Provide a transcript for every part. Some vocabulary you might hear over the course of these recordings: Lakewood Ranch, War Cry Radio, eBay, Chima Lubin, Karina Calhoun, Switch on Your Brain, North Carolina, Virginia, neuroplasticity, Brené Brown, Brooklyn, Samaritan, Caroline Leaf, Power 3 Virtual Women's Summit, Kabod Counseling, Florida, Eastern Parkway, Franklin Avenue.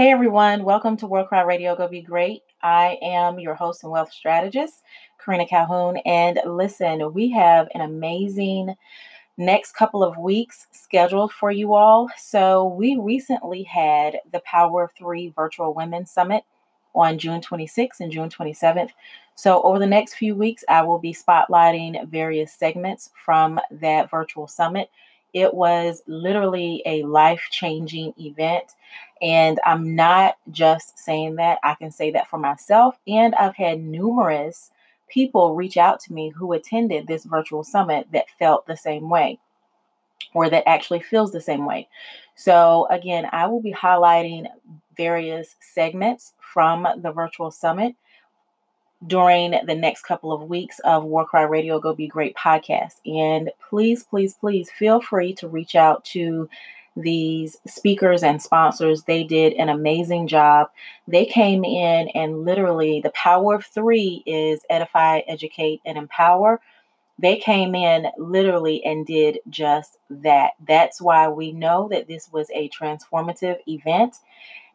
Hey everyone, welcome to War Cry Radio, Go Be Great. I am your host and wealth strategist, Karina Calhoun. And listen, we have an amazing next couple of weeks scheduled for you all. So we recently had the Power 3 Virtual Women's Summit on June 26th and June 27th. So over the next few weeks, I will be spotlighting various segments from that virtual summit. It was literally a life-changing event. And I'm not just saying that. I can say that for myself. And I've had numerous people reach out to me who attended this virtual summit that felt the same way or that actually feels the same way. So again, I will be highlighting various segments from the virtual summit during the next couple of weeks of War Cry Radio, Go Be Great podcast. And please, please, please feel free to reach out to these speakers and sponsors. They did an amazing job. They came in and literally the power of three is edify, educate, and empower. They came in literally and did just that. That's why we know that this was a transformative event.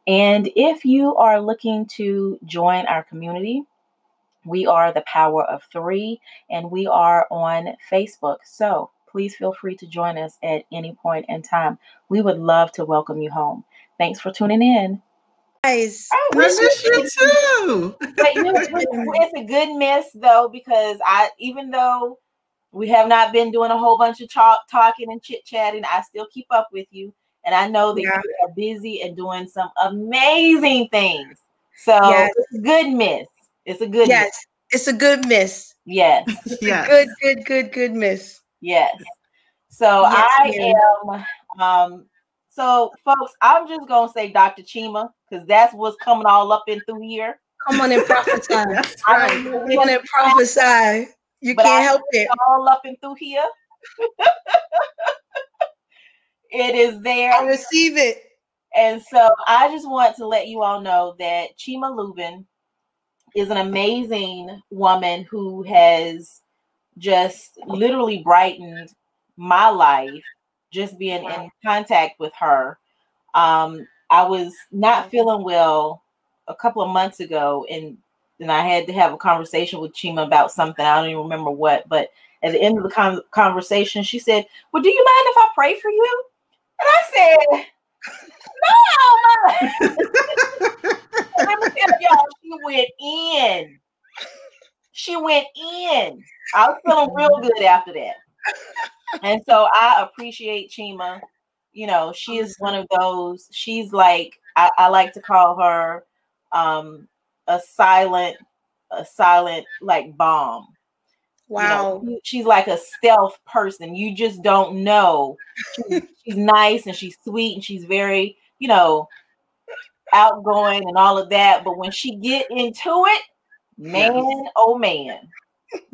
And if you are looking to join our community, we are the Power of Three, and we are on Facebook. So please feel free to join us at any point in time. We would love to welcome you home. Thanks for tuning in. Guys, I miss you too. But it's a good miss though, because even though we have not been doing a whole bunch of talking and chit-chatting, I still keep up with you. And I know that you are busy and doing some amazing things. So It's a good miss. It's a good miss. It's a good miss. Yes. Yes. Good miss. Yes. So yes, I am, so folks, I'm just going to say Dr. Chima, because that's what's coming all up in through here. Come on and prophesy. That's right. Come on and prophesy. You but can't help it. All up in through here. It is there. I receive it. And so I just want to let you all know that Chima Lubin is an amazing woman who has just literally brightened my life, just being in contact with her. I was not feeling well a couple of months ago, and I had to have a conversation with Chima about something. I don't even remember what, but at the end of the conversation, she said, well, do you mind if I pray for you? And I said, no. Let me tell y'all, she went in. I was feeling real good after that. And so I appreciate Chima. You know, she is one of those, she's like, I like to call her a silent like bomb. Wow. You know, she's like a stealth person. You just don't know. She's nice and she's sweet and she's very, you know, outgoing and all of that. But when she get into it, man, oh man.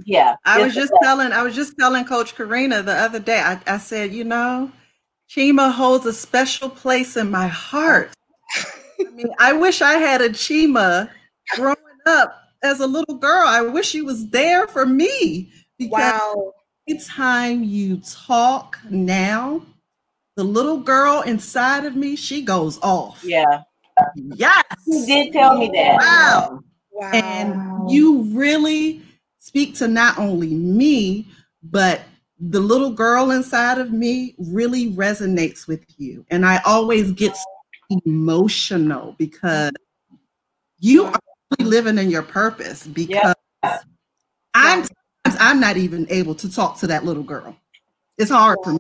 Yeah. I was just telling Coach Karina the other day, I said, you know, Chima holds a special place in my heart. I mean, I wish I had a Chima growing up. As a little girl, I wish she was there for me. Wow. Every time you talk now, the little girl inside of me, she goes off. Yeah. Yes. You did tell me that. Wow. And you really speak to not only me, but the little girl inside of me really resonates with you. And I always get so emotional because you are living in your purpose, because I'm not even able to talk to that little girl. It's hard for me,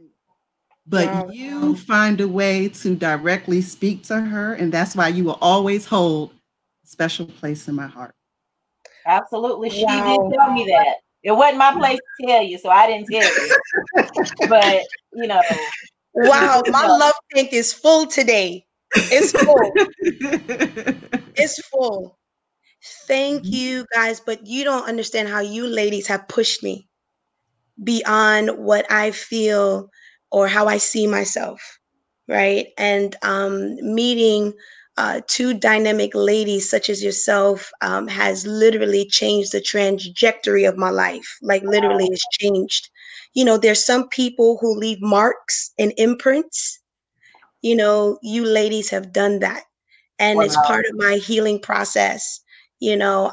but you find a way to directly speak to her, and that's why you will always hold a special place in my heart. Absolutely. She did tell me that. It wasn't my place to tell you, so I didn't tell you. But you know, wow, my love tank is full today. It's full. It's full. Thank you guys, but you don't understand how you ladies have pushed me beyond what I feel or how I see myself, right? And meeting two dynamic ladies such as yourself has literally changed the trajectory of my life. Like literally it's changed. You know, there's some people who leave marks and imprints. You know, you ladies have done that. And wow. It's part of my healing process. You know,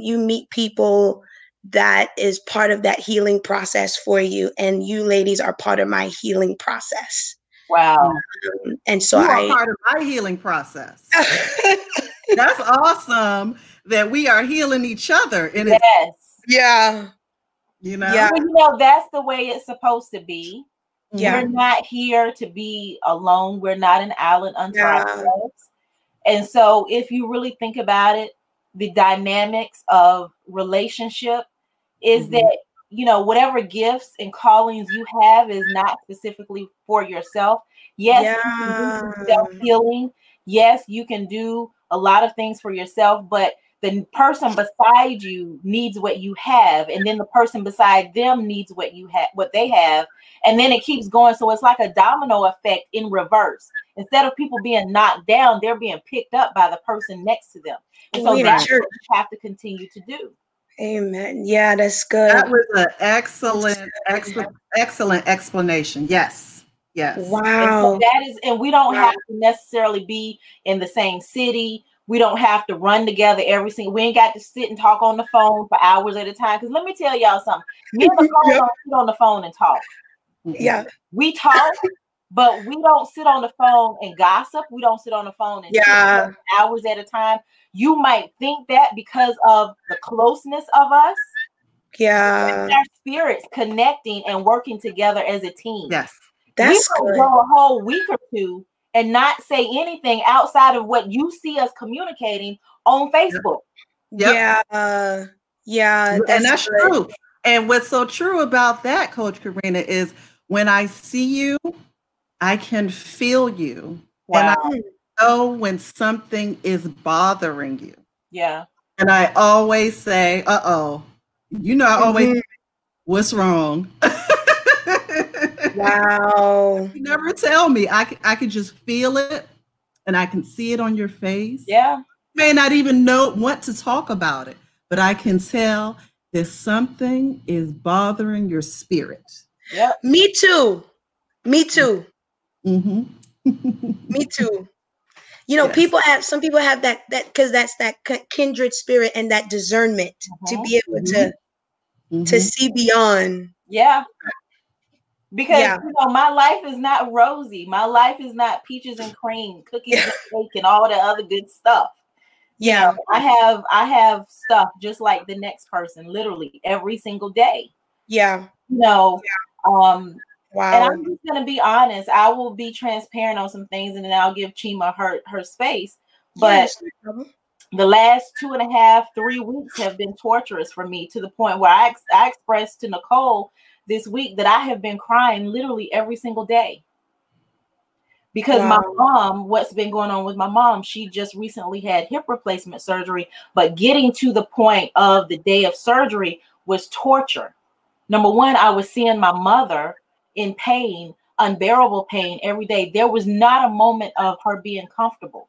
you meet people that is part of that healing process for you. And you ladies are part of my healing process. Wow. And so you are part of my healing process. That's awesome that we are healing each other. And yes. Yeah. You know? Yeah. Well, you know, that's the way it's supposed to be. Yeah. We're not here to be alone. We're not an island unto ourselves. And so if you really think about it, the dynamics of relationship is that, you know, whatever gifts and callings you have is not specifically for yourself. Yes, you can do self-healing. Yes, you can do a lot of things for yourself, but the person beside you needs what you have. And then the person beside them needs what you have, what they have. And then it keeps going. So it's like a domino effect in reverse. Instead of people being knocked down, they're being picked up by the person next to them. And so that's what you have to continue to do. Amen. Yeah, that's good. That was an excellent explanation. Yes. Yes. Wow. So that is, and we don't have to necessarily be in the same city. We don't have to run together every single. We ain't got to sit and talk on the phone for hours at a time. Because let me tell y'all something. Me and the phone don't sit on the phone and talk. Yeah. We talk, but we don't sit on the phone and gossip. We don't sit on the phone and talk for hours at a time. You might think that because of the closeness of us. Yeah. Our spirits connecting and working together as a team. Yes. That's good. We could go a whole week or two and not say anything outside of what you see us communicating on Facebook. Yep. Yeah. And that's true. And what's so true about that, Coach Karina, is when I see you, I can feel you. Wow. And I know when something is bothering you. Yeah. And I always say, uh-oh, you know, I always say, what's wrong? Wow. You never tell me. I can just feel it and I can see it on your face. Yeah. You may not even want to talk about it, but I can tell that something is bothering your spirit. Yeah. Me too. Mm-hmm. Me too. You know, some people have that because that's that kindred spirit and that discernment to be able to see beyond. Yeah. Because you know, my life is not rosy. My life is not peaches and cream, cookies and cake, and all the other good stuff. Yeah, you know, I have stuff just like the next person, literally every single day. Yeah, you know. Yeah. Wow. And I'm just gonna be honest. I will be transparent on some things, and then I'll give Chima her space. But the last 2.5-3 weeks have been torturous for me to the point where I expressed to Nicole this week that I have been crying literally every single day because my mom, what's been going on with my mom, she just recently had hip replacement surgery, but getting to the point of the day of surgery was torture. Number one, I was seeing my mother in pain, unbearable pain every day. There was not a moment of her being comfortable.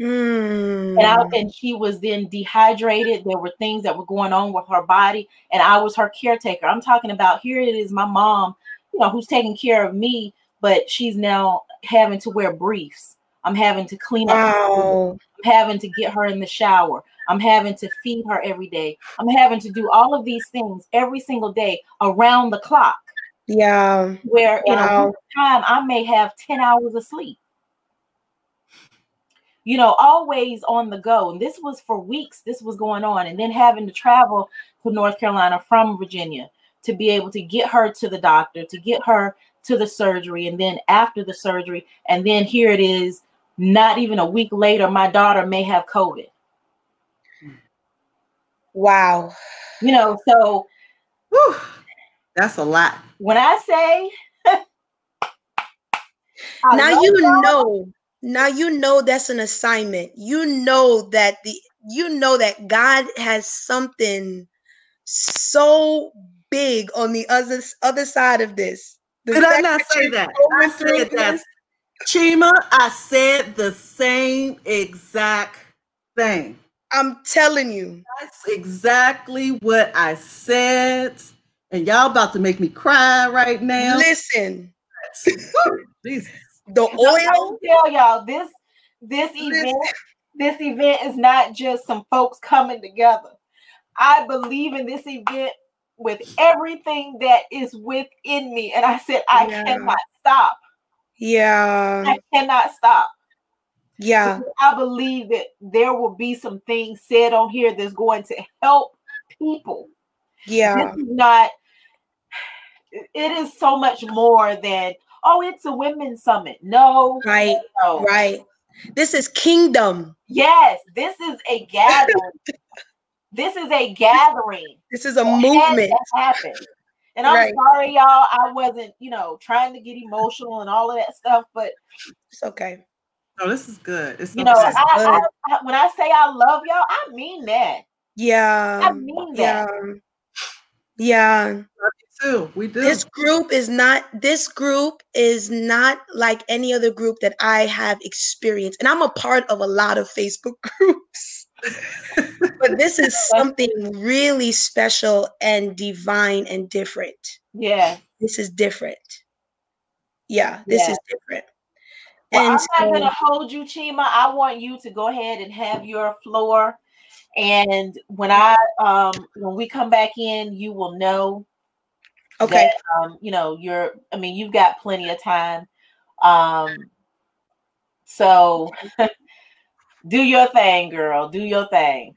Mm. And she was then dehydrated. There were things that were going on with her body, and I was her caretaker. I'm talking about here it is my mom, you know, who's taking care of me, but she's now having to wear briefs. I'm having to clean up. Wow. I'm having to get her in the shower. I'm having to feed her every day. I'm having to do all of these things every single day around the clock. Yeah. Where in a week's time I may have 10 hours of sleep. You know, always on the go. And this was for weeks. This was going on. And then having to travel to North Carolina from Virginia to be able to get her to the doctor, to get her to the surgery. And then after the surgery, and then here it is, not even a week later, my daughter may have COVID. Wow. You know, so. Whew, that's a lot. When I say. Now, you know, that's an assignment. You know that that God has something so big on the other side of this. Did I not say that? I said that. Chima, I said the same exact thing. I'm telling you. That's exactly what I said. And y'all about to make me cry right now. Listen. Jesus. The oil. I tell y'all, this This event is not just some folks coming together. I believe in this event with everything that is within me. And I said, I cannot stop. Yeah. I cannot stop. Yeah. Because I believe that there will be some things said on here that's going to help people. Yeah. This is not, it is so much more than, oh, it's a women's summit. No. Right. No. Right. This is kingdom. Yes. This is a gathering. This is a gathering. This is a movement. And I'm sorry, y'all. I wasn't, trying to get emotional and all of that stuff, but it's okay. No, this is good. It's when I say I love y'all, I mean that. Yeah. I mean that. Yeah. Love you too. We do. This group is not like any other group that I have experienced. And I'm a part of a lot of Facebook groups. But this is something really special and divine and different. Yeah. This is different. Yeah, this is different. Well, and I'm not going to hold you, Chima. I want you to go ahead and have your floor. And when we come back in, you will know. Okay. That, you've got plenty of time. So do your thing, girl. Do your thing.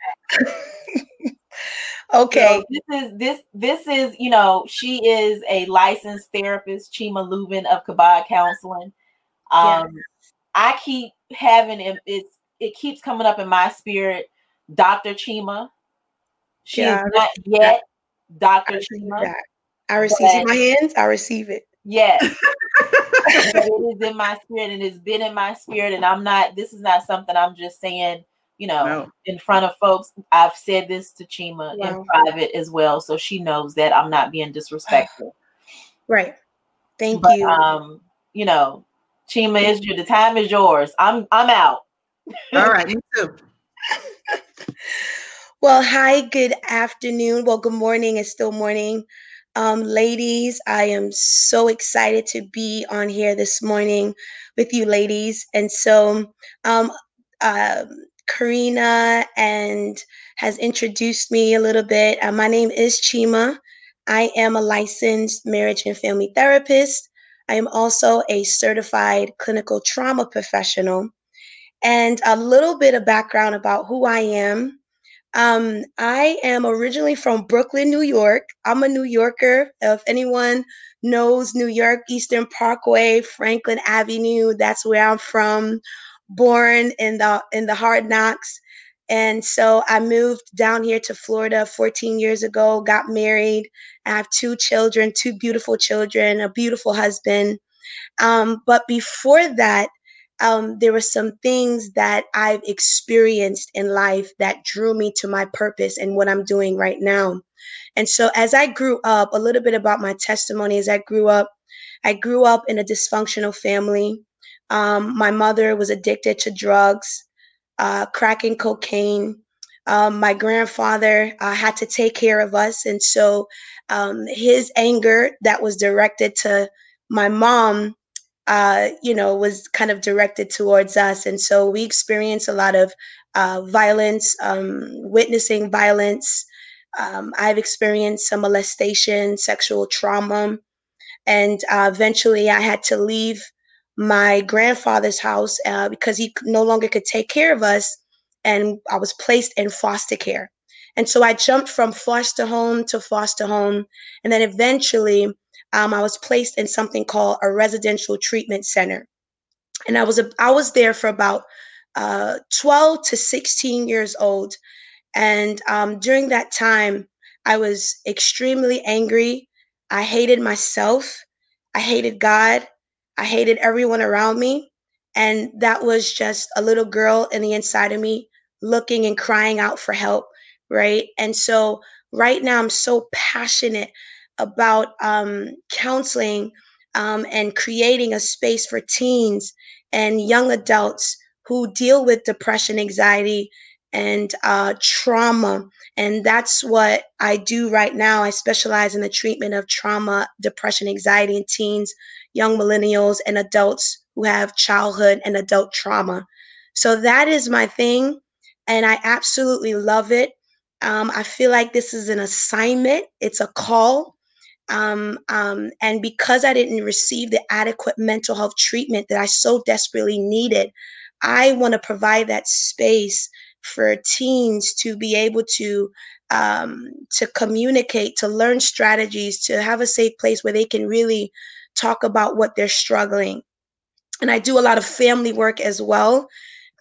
Okay. So this is she is a licensed therapist, Chima Lubin of Kabod Counseling. I keep having it keeps coming up in my spirit, Dr. Chima. She is not yet Dr. Chima. That. I receive it in my hands. I receive it. Yes. It is in my spirit, and it's been in my spirit, and this is not something I'm just saying, in front of folks. I've said this to Chima in private as well, so she knows that I'm not being disrespectful. Right. Thank you. Chima, the time is yours. I'm out. All right, me too. Well, hi, good afternoon. Well, good morning. It's still morning. Ladies, I am so excited to be on here this morning with you ladies. And so Karina has introduced me a little bit. My name is Chima. I am a licensed marriage and family therapist. I am also a certified clinical trauma professional. And a little bit of background about who I am. I am originally from Brooklyn, New York. I'm a New Yorker. If anyone knows New York, Eastern Parkway, Franklin Avenue, that's where I'm from, born in the hard knocks. And so I moved down here to Florida 14 years ago, got married. I have two beautiful children, a beautiful husband. But before that, there were some things that I've experienced in life that drew me to my purpose and what I'm doing right now. And so as I grew up, a little bit about my testimony, as I grew up in a dysfunctional family. My mother was addicted to drugs, crack and cocaine. My grandfather had to take care of us. And so his anger that was directed to my mom was kind of directed towards us. And so we experienced a lot of violence, witnessing violence. I've experienced some molestation, sexual trauma. And eventually I had to leave my grandfather's house because he no longer could take care of us. And I was placed in foster care. And so I jumped from foster home to foster home. And then eventually I was placed in something called a residential treatment center. And I was there for about 12 to 16 years old. And during that time, I was extremely angry. I hated myself. I hated God. I hated everyone around me. And that was just a little girl in the inside of me looking and crying out for help, right? And so right now I'm so passionate about counseling and creating a space for teens and young adults who deal with depression, anxiety, and trauma. And that's what I do right now. I specialize in the treatment of trauma, depression, anxiety in teens, young millennials, and adults who have childhood and adult trauma. So that is my thing, and I absolutely love it. I feel like this is an assignment. It's a call. And because I didn't receive the adequate mental health treatment that I so desperately needed, I want to provide that space for teens to be able to communicate, to learn strategies, to have a safe place where they can really talk about what they're struggling. And I do a lot of family work as well.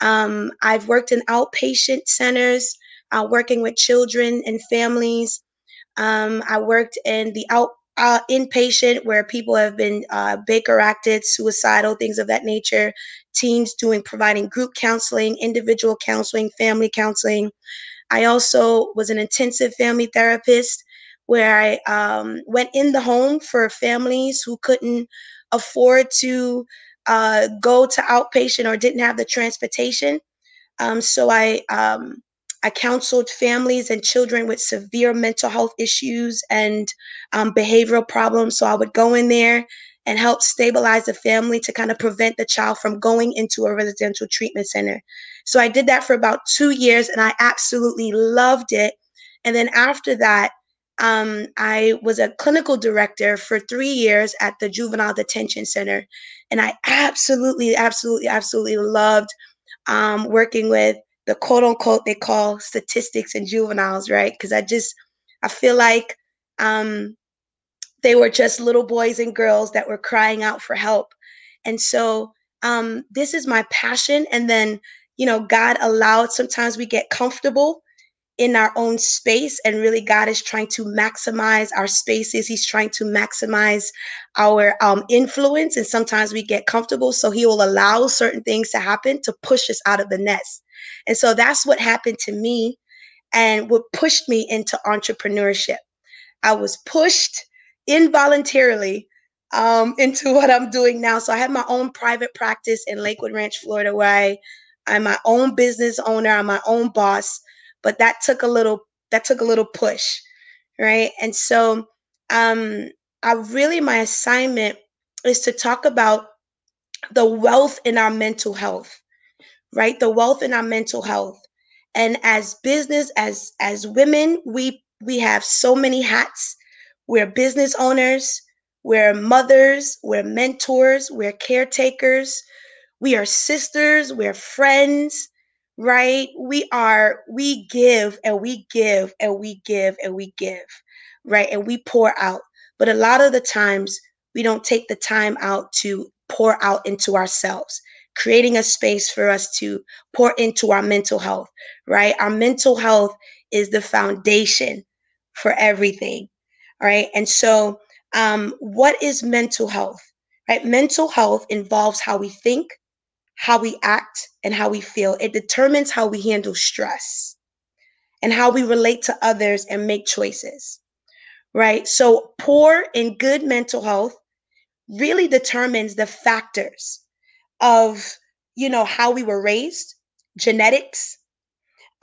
I've worked in outpatient centers, working with children and families. I worked in the inpatient where people have been Baker-acted, suicidal, things of that nature. Teens providing group counseling, individual counseling, family counseling. I also was an intensive family therapist where I went in the home for families who couldn't afford to go to outpatient or didn't have the transportation. So I counseled families and children with severe mental health issues and behavioral problems. So I would go in there and help stabilize the family to kind of prevent the child from going into a residential treatment center. So I did that for about 2 years and I absolutely loved it. And then after that, I was a clinical director for 3 years at the juvenile detention center. And I absolutely, absolutely, absolutely loved working with the quote unquote, they call statistics in juveniles, right? Because I feel like they were just little boys and girls that were crying out for help. And so this is my passion. And then, you know, God allowed, sometimes we get comfortable in our own space, and really God is trying to maximize our spaces. He's trying to maximize our influence. And sometimes we get comfortable. So he will allow certain things to happen to push us out of the nest. And so that's what happened to me and what pushed me into entrepreneurship. I was pushed involuntarily into what I'm doing now. So I have my own private practice in Lakewood Ranch, Florida, where I'm my own business owner, I'm my own boss. But that took a little push, right? And so my assignment is to talk about the wealth in our mental health, right? The wealth in our mental health. And as business, as women, we have so many hats. We're business owners, we're mothers, we're mentors, we're caretakers, we are sisters, we're friends, right? We give and we give and we give and we give, right? And we pour out. But a lot of the times we don't take the time out to pour out into ourselves, creating a space for us to pour into our mental health, right? Our mental health is the foundation for everything, right? And so what is mental health, right? Mental health involves how we think, how we act, and how we feel. It determines how we handle stress and how we relate to others and make choices, right? So poor and good mental health really determines the factors of, you know, how we were raised, genetics,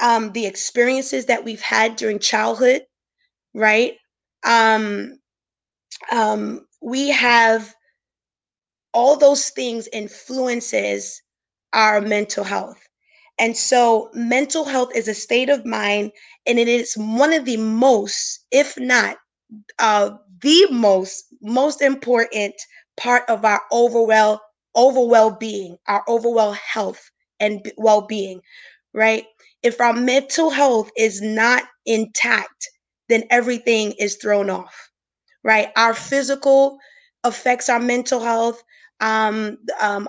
the experiences that we've had during childhood, right? We have all those things influences our mental health. And so mental health is a state of mind, and it is one of the most, if not the most important part of our overall health and well-being, right? If our mental health is not intact, then everything is thrown off, right? Our physical affects our mental health. When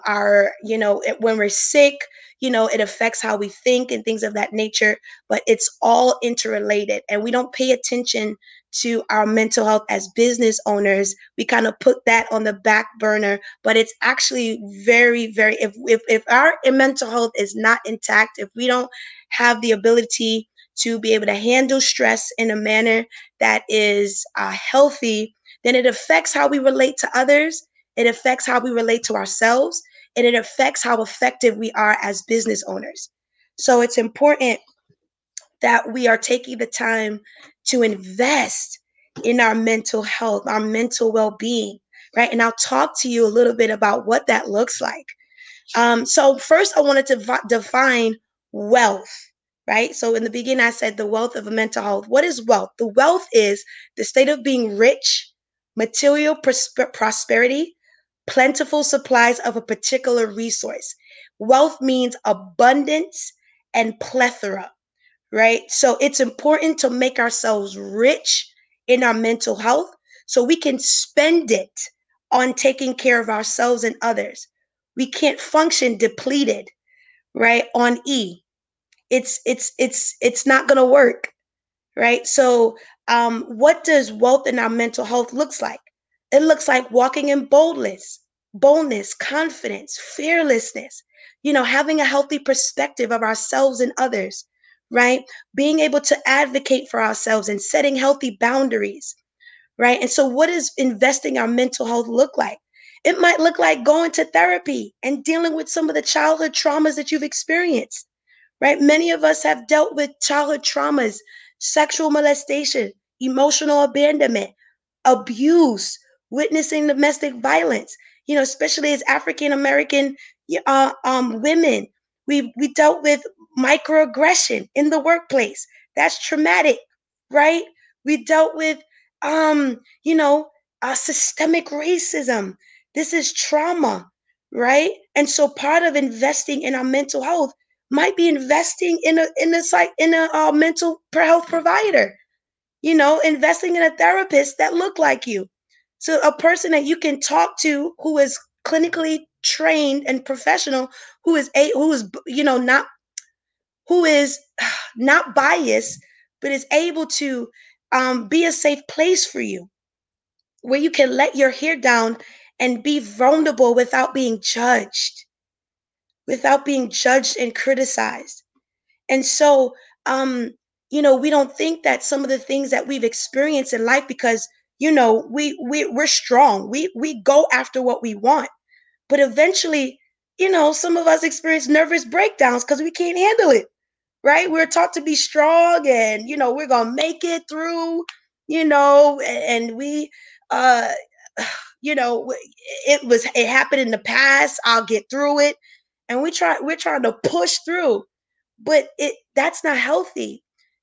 we're sick, you know, it affects how we think and things of that nature, but it's all interrelated, and we don't pay attention to our mental health as business owners. We kind of put that on the back burner, but it's actually very, very, if our mental health is not intact, if we don't have the ability to be able to handle stress in a manner that is healthy, then it affects how we relate to others. It affects how we relate to ourselves, and it affects how effective we are as business owners. So it's important that we are taking the time to invest in our mental health, our mental well-being, right? And I'll talk to you a little bit about what that looks like, So first I wanted to define wealth, right? So in the beginning, I said the wealth of mental health. What is wealth? The wealth is the state of being rich, material prosperity, plentiful supplies of a particular resource. Wealth means abundance and plethora, right? So it's important to make ourselves rich in our mental health so we can spend it on taking care of ourselves and others. We can't function depleted, right? On E. It's not gonna work, right? So what does wealth in our mental health looks like? It looks like walking in boldness, confidence, fearlessness, you know, having a healthy perspective of ourselves and others, right? Being able to advocate for ourselves and setting healthy boundaries, right? And so what does investing our mental health look like? It might look like going to therapy and dealing with some of the childhood traumas that you've experienced, right? Many of us have dealt with childhood traumas, sexual molestation, emotional abandonment, abuse, witnessing domestic violence, you know, especially as African-American women. We dealt with microaggression in the workplace. That's traumatic, right? We dealt with, systemic racism. This is trauma, right? And so part of investing in our mental health might be investing in a mental health provider, you know, investing in a therapist that look like you. So a person that you can talk to who is clinically trained and professional, who is not biased, but is able to be a safe place for you, where you can let your hair down and be vulnerable without being judged and criticized. And so, we don't think that some of the things that we've experienced in life, because we're strong. We go after what we want. But eventually, some of us experience nervous breakdowns because we can't handle it, right? We're taught to be strong and, we're going to make it through, and we, it happened in the past. I'll get through it. And we're trying to push through, but that's not healthy.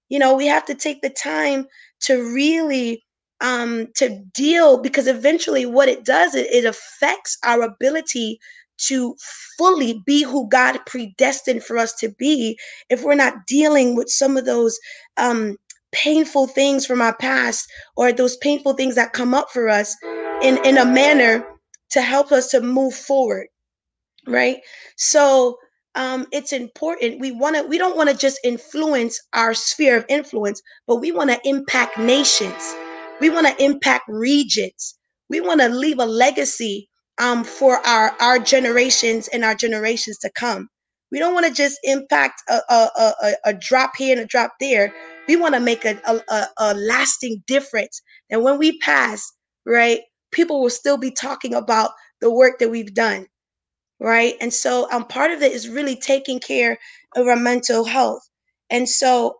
We have to take the time to really to deal, because eventually what it does, it affects our ability to fully be who God predestined for us to be if we're not dealing with some of those painful things from our past, or those painful things that come up for us in a manner to help us to move forward, right? So it's important. We don't want to just influence our sphere of influence, but we want to impact nations. We want to impact regions. We want to leave a legacy for our generations and our generations to come. We don't want to just impact a drop here and a drop there. We want to make a lasting difference. And when we pass, right, people will still be talking about the work that we've done, right? And so part of it is really taking care of our mental health. And so,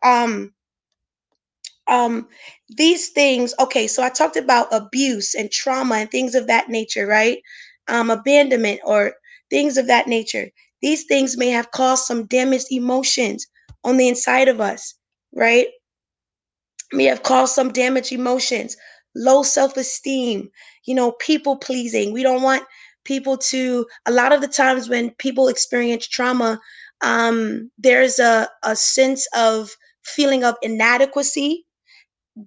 these things, okay, so I talked about abuse and trauma and things of that nature, right? Abandonment or things of that nature. These things may have caused some damaged emotions on the inside of us, right? May have caused some damaged emotions, low self-esteem, people pleasing. We don't want people to, a lot of the times when people experience trauma, there's a sense of feeling of inadequacy,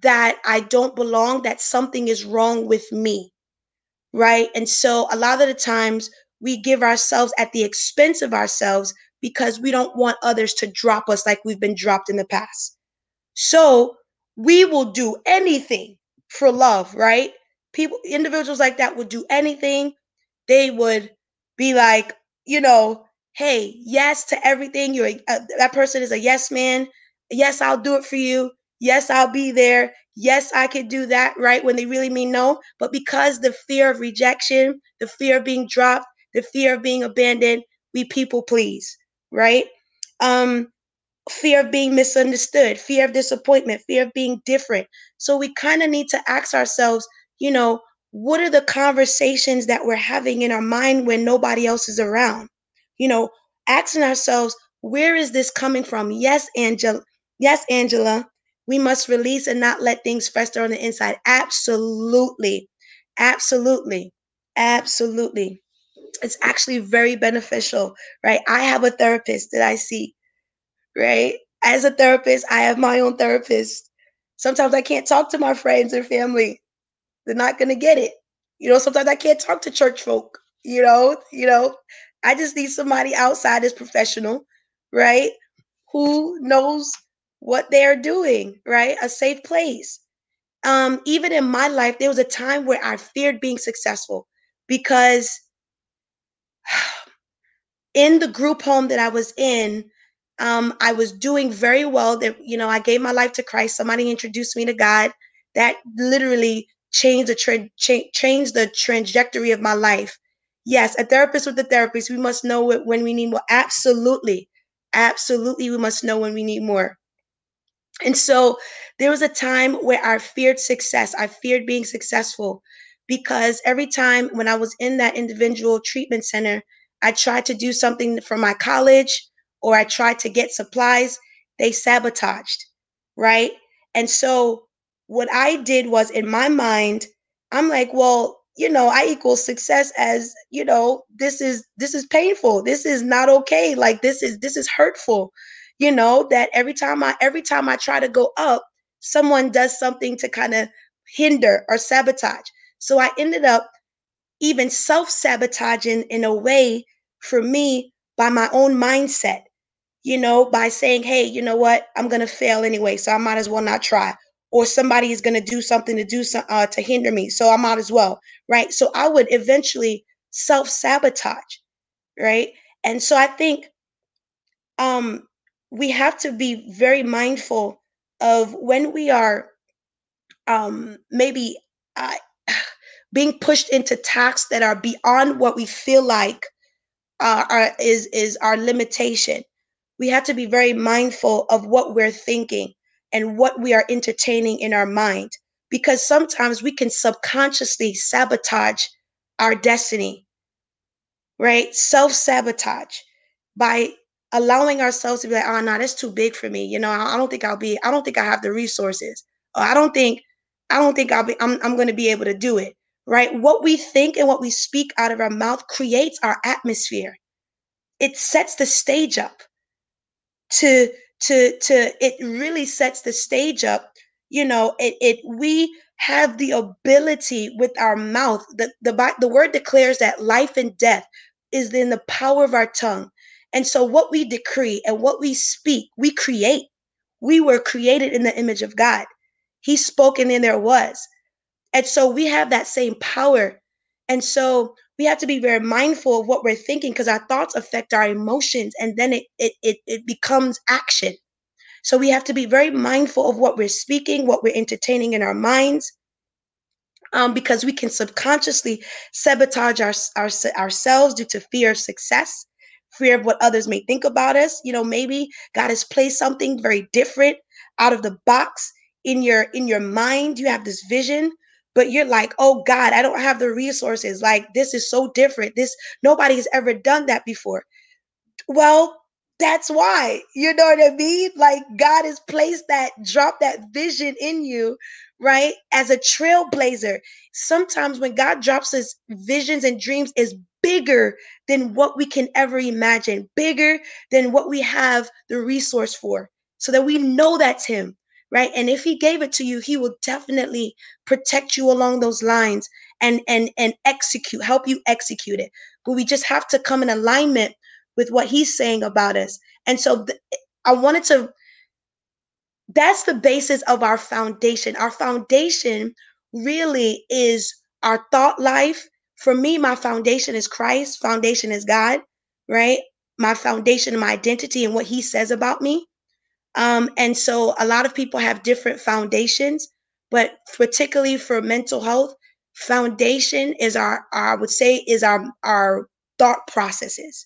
that I don't belong, that something is wrong with me, right? And so a lot of the times we give ourselves at the expense of ourselves because we don't want others to drop us like we've been dropped in the past. So we will do anything for love, right? People, individuals like that would do anything. They would be like, hey, yes to everything. That person is a yes man. Yes, I'll do it for you. Yes, I'll be there. Yes, I could do that, right? When they really mean no. But because the fear of rejection, the fear of being dropped, the fear of being abandoned, we people please, right? Fear of being misunderstood, fear of disappointment, fear of being different. So we kind of need to ask ourselves, what are the conversations that we're having in our mind when nobody else is around? you know, asking ourselves, where is this coming from? Yes, Angela, we must release and not let things fester on the inside. Absolutely. It's actually very beneficial, right? I have a therapist that I see, right? As a therapist, I have my own therapist. Sometimes I can't talk to my friends or family. They're not going to get it. You know, sometimes I can't talk to church folk, you know, I just need somebody outside as professional, right? Who knows what they're doing, right? A safe place. Even in my life, there was a time where I feared being successful because in the group home that I was in, I was doing very well. That, you know, I gave my life to Christ. Somebody introduced me to God. That literally changed the trajectory of my life. Yes, a therapist with a therapist. We must know it when we need more. Absolutely, we must know when we need more. And so there was a time where I feared success. I feared being successful because every time when I was in that individual treatment center, I tried to do something for my college or I tried to get supplies, they sabotaged, right? And so what I did was, in my mind, I'm like, well, you know, I equal success as, you know, this is painful. This is not okay. Like this is hurtful. You know, that every time I try to go up, someone does something to kind of hinder or sabotage. So I ended up even self-sabotaging in a way for me by my own mindset, you know, by saying, hey, you know what, I'm going to fail anyway, so I might as well not try. Or somebody is going to do something to hinder me, so I might as well, right? So I would eventually self-sabotage, right? And so I think we have to be very mindful of when we are maybe being pushed into tasks that are beyond what we feel like is our limitation. We have to be very mindful of what we're thinking and what we are entertaining in our mind, because sometimes we can subconsciously sabotage our destiny, right? Self-sabotage by allowing ourselves to be like, oh no, that's too big for me. You know, I don't think I have the resources. Or I'm going to be able to do it, right? What we think and what we speak out of our mouth creates our atmosphere. It sets the stage up it really sets the stage up. You know, we have the ability with our mouth. The word declares that life and death is in the power of our tongue. And so what we decree and what we speak, we create. We were created in the image of God. He spoke and then there was. And so we have that same power. And so we have to be very mindful of what we're thinking, because our thoughts affect our emotions, and then it becomes action. So we have to be very mindful of what we're speaking, what we're entertaining in our minds, because we can subconsciously sabotage ourselves due to fear of success. Fear of what others may think about us. You know, maybe God has placed something very different out of the box in your mind. You have this vision, but you're like, oh God, I don't have the resources. Like, this is so different. Nobody has ever done that before. Well, that's why, you know what I mean? Like, God has placed that, dropped that vision in you, right? As a trailblazer. Sometimes when God drops his visions and dreams is bigger than what we can ever imagine, bigger than what we have the resource for, so that we know that's him, right? And if he gave it to you, he will definitely protect you along those lines and help you execute it. But we just have to come in alignment with what he's saying about us. And so that's the basis of our foundation. Our foundation really is our thought life. For me, my foundation is Christ, foundation is God, right? My foundation, my identity and what he says about me. And so a lot of people have different foundations, but particularly for mental health, foundation is our thought processes.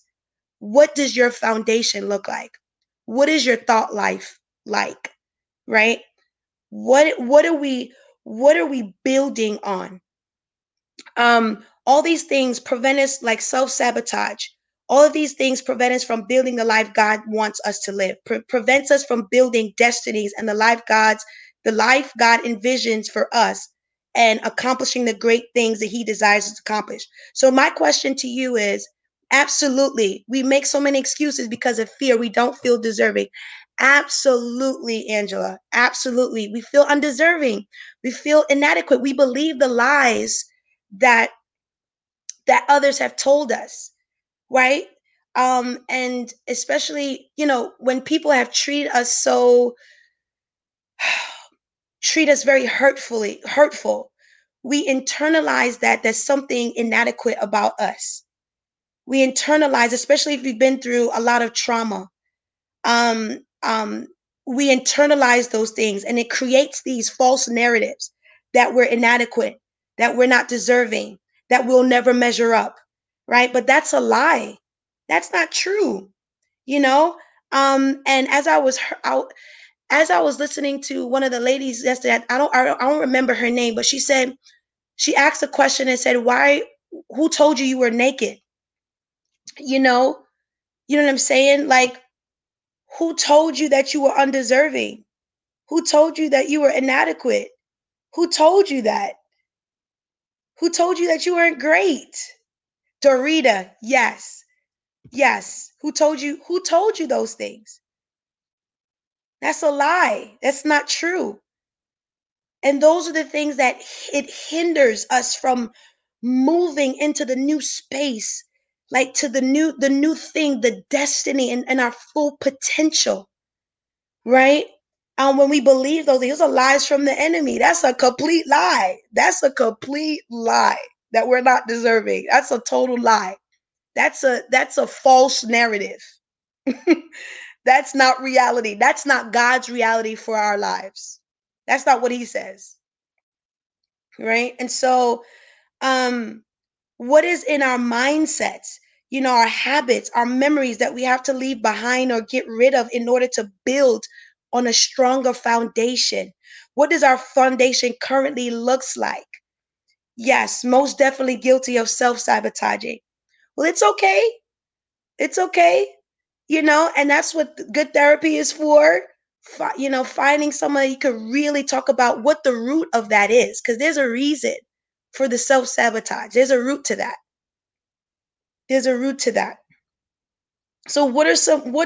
What does your foundation look like? What is your thought life like, right? What are we building on? All these things prevent us, like self-sabotage All of these things prevent us from building the life God wants us to live, prevents us from building destinies and the life God envisions for us and accomplishing the great things that he desires us to accomplish. So my question to you is, absolutely, we make so many excuses because of fear. We don't feel deserving. Absolutely, Angela. Absolutely. We feel undeserving. We feel inadequate. We believe the lies that others have told us, right? And especially, you know, when people have treated us very hurtful, we internalize that there's something inadequate about us. We internalize, especially if we've been through a lot of trauma, we internalize those things, and it creates these false narratives that we're inadequate, that we're not deserving, that we'll never measure up, right? But that's a lie. That's not true, you know? And as I was out, as I was listening to one of the ladies yesterday, I don't remember her name, but she said, she asked a question and said, who told you were naked? You know what I'm saying? Like, who told you that you were undeserving? Who told you that you were inadequate? Who told you that? Who told you that you weren't great? Dorita, yes. Yes. Who told you those things? That's a lie. That's not true. And those are the things that it hinders us from moving into the new space, like to the new thing, the destiny and our full potential, right? When we believe those are lies from the enemy. That's a complete lie. That's a complete lie that we're not deserving. That's a total lie. That's a false narrative. That's not reality. That's not God's reality for our lives. That's not what he says, right? And so, what is in our mindsets, you know, our habits, our memories that we have to leave behind or get rid of in order to build on a stronger foundation? What does our foundation currently looks like? Yes, most definitely guilty of self-sabotaging. Well, it's okay. It's okay. You know, and that's what good therapy is for, you know, finding somebody you can really talk about what the root of that is, because there's a reason for the self-sabotage. There's a root to that. There's a root to that. So what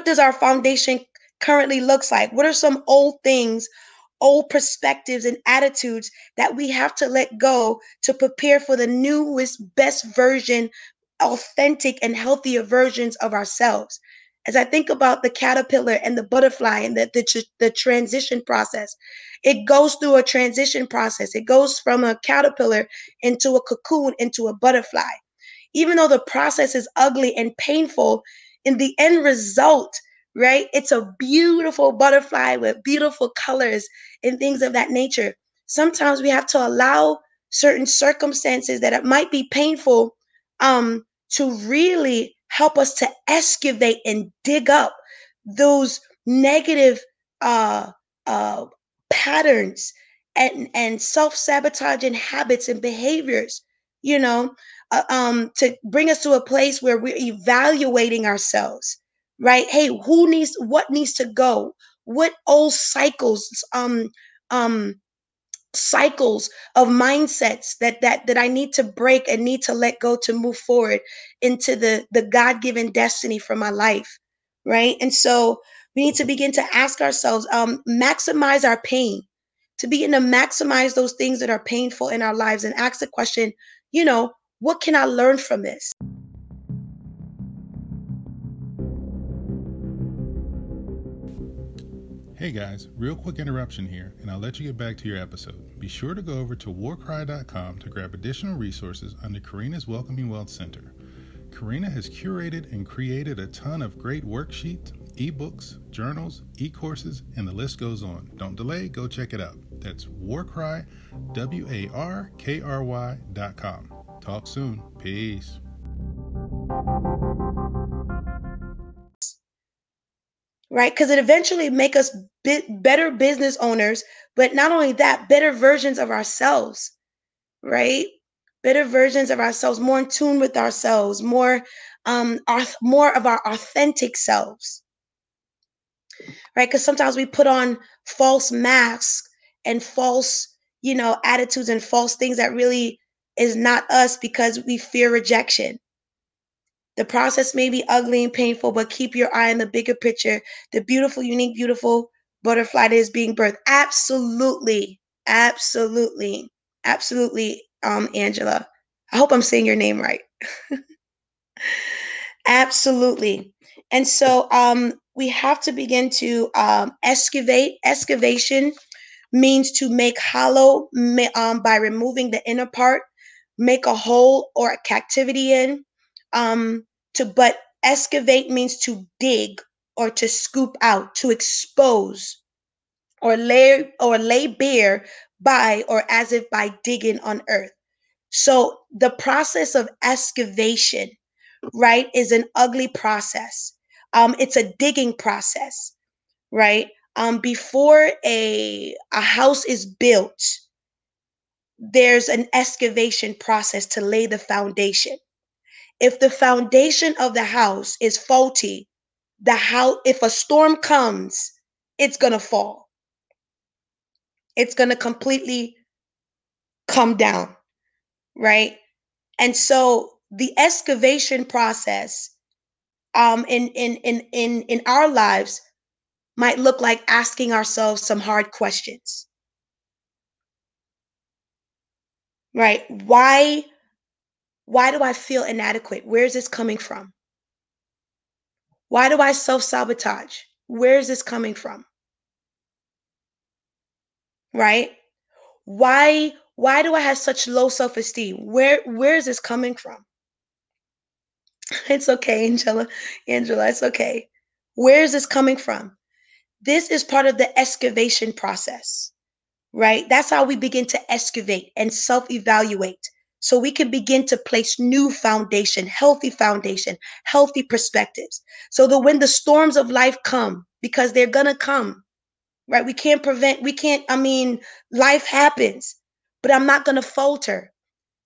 does our foundation currently looks like? What are some old things, old perspectives and attitudes that we have to let go to prepare for the newest, best version, authentic and healthier versions of ourselves? As I think about the caterpillar and the butterfly and the transition process, it goes through a transition process. It goes from a caterpillar into a cocoon, into a butterfly. Even though the process is ugly and painful, in the end result, right, it's a beautiful butterfly with beautiful colors and things of that nature. Sometimes we have to allow certain circumstances that it might be painful to really help us to excavate and dig up those negative patterns and self-sabotaging habits and behaviors, you know, to bring us to a place where we're evaluating ourselves, right? Hey, what needs to go? What old cycles of mindsets that I need to break and need to let go to move forward into the God-given destiny for my life, right? And so we need to begin to ask ourselves, maximize our pain, to begin to maximize those things that are painful in our lives and ask the question, you know, what can I learn from this? Hey guys, real quick interruption here, and I'll let you get back to your episode. Be sure to go over to warcry.com to grab additional resources under Karina's Welcoming Wealth Center. Karina has curated and created a ton of great worksheets, ebooks, journals, e-courses, and the list goes on. Don't delay, go check it out. That's Warcry, warkry.com. Talk soon. Peace. Right? Because it eventually make us better business owners, but not only that, better versions of ourselves, right? Better versions of ourselves, more in tune with ourselves, more more of our authentic selves, right? Because sometimes we put on false masks and false, you know, attitudes and false things that really is not us because we fear rejection. The process may be ugly and painful, but keep your eye on the bigger picture, the beautiful, unique, beautiful butterfly that is being birthed. Absolutely. Absolutely. Absolutely, Angela. I hope I'm saying your name right. Absolutely. And so we have to begin to excavate. Excavation means to make hollow by removing the inner part, make a hole or a captivity in. But excavate means to dig or to scoop out, to expose or lay bare by or as if by digging on earth. So the process of excavation, right, is an ugly process. It's a digging process, right? Before a house is built, there's an excavation process to lay the foundation. If the foundation of the house is faulty, the house, if a storm comes, it's going to fall. It's going to completely come down, right? And so the excavation process in our lives might look like asking ourselves some hard questions, right? Why do I feel inadequate? Where is this coming from? Why do I self-sabotage? Where is this coming from? Right? Why do I have such low self-esteem? Where is this coming from? It's okay, Angela, it's okay. Where is this coming from? This is part of the excavation process, right? That's how we begin to excavate and self-evaluate. So we can begin to place new foundation, healthy perspectives. So that when the storms of life come, because they're gonna come, right? Life happens, but I'm not gonna falter.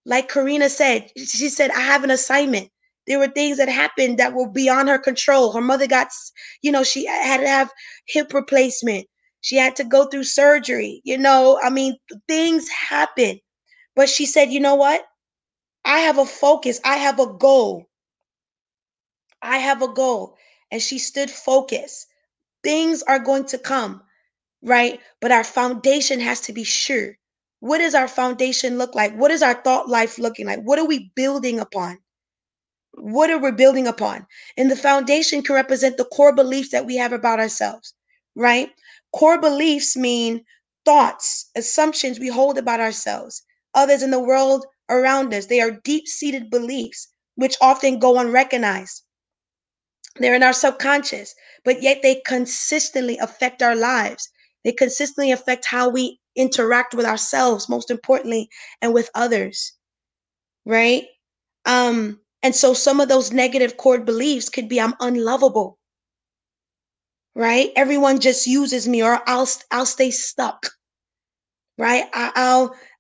Like Karina said, she said, I have an assignment. There were things that happened that were beyond her control. Her mother got, she had to have hip replacement. She had to go through surgery. Things happen. But she said, you know what? I have a focus. I have a goal. And she stood focused. Things are going to come, right? But our foundation has to be sure. What does our foundation look like? What is our thought life looking like? What are we building upon? And the foundation can represent the core beliefs that we have about ourselves, right? Core beliefs mean thoughts, assumptions we hold about ourselves, others in the world around us. They are deep-seated beliefs, which often go unrecognized. They're in our subconscious, but yet they consistently affect our lives. They consistently affect how we interact with ourselves, most importantly, and with others, right? And so some of those negative core beliefs could be I'm unlovable, right? Everyone just uses me, or I'll stay stuck, right?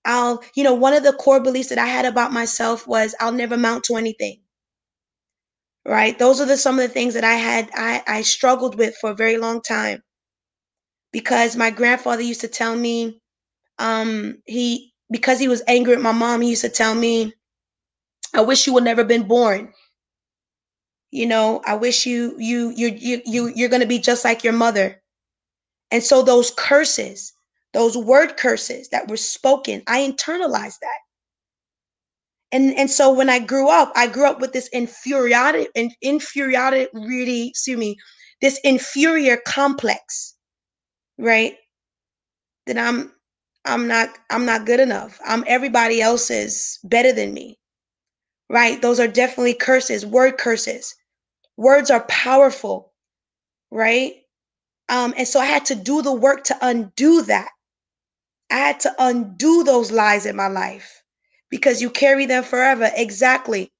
One of the core beliefs that I had about myself was I'll never amount to anything, right? Those are some of the things that I struggled with for a very long time, because my grandfather used to tell me, because he was angry at my mom, he used to tell me, I wish you would never been born. I wish you're going to be just like your mother. And so those curses, those word curses that were spoken, I internalized that. And so when I grew up with this this inferior complex, right? That I'm not good enough. I'm everybody else's better than me. Right? Those are definitely curses, word curses. Words are powerful, right? And so I had to do the work to undo that. I had to undo those lies in my life, because you carry them forever. Exactly.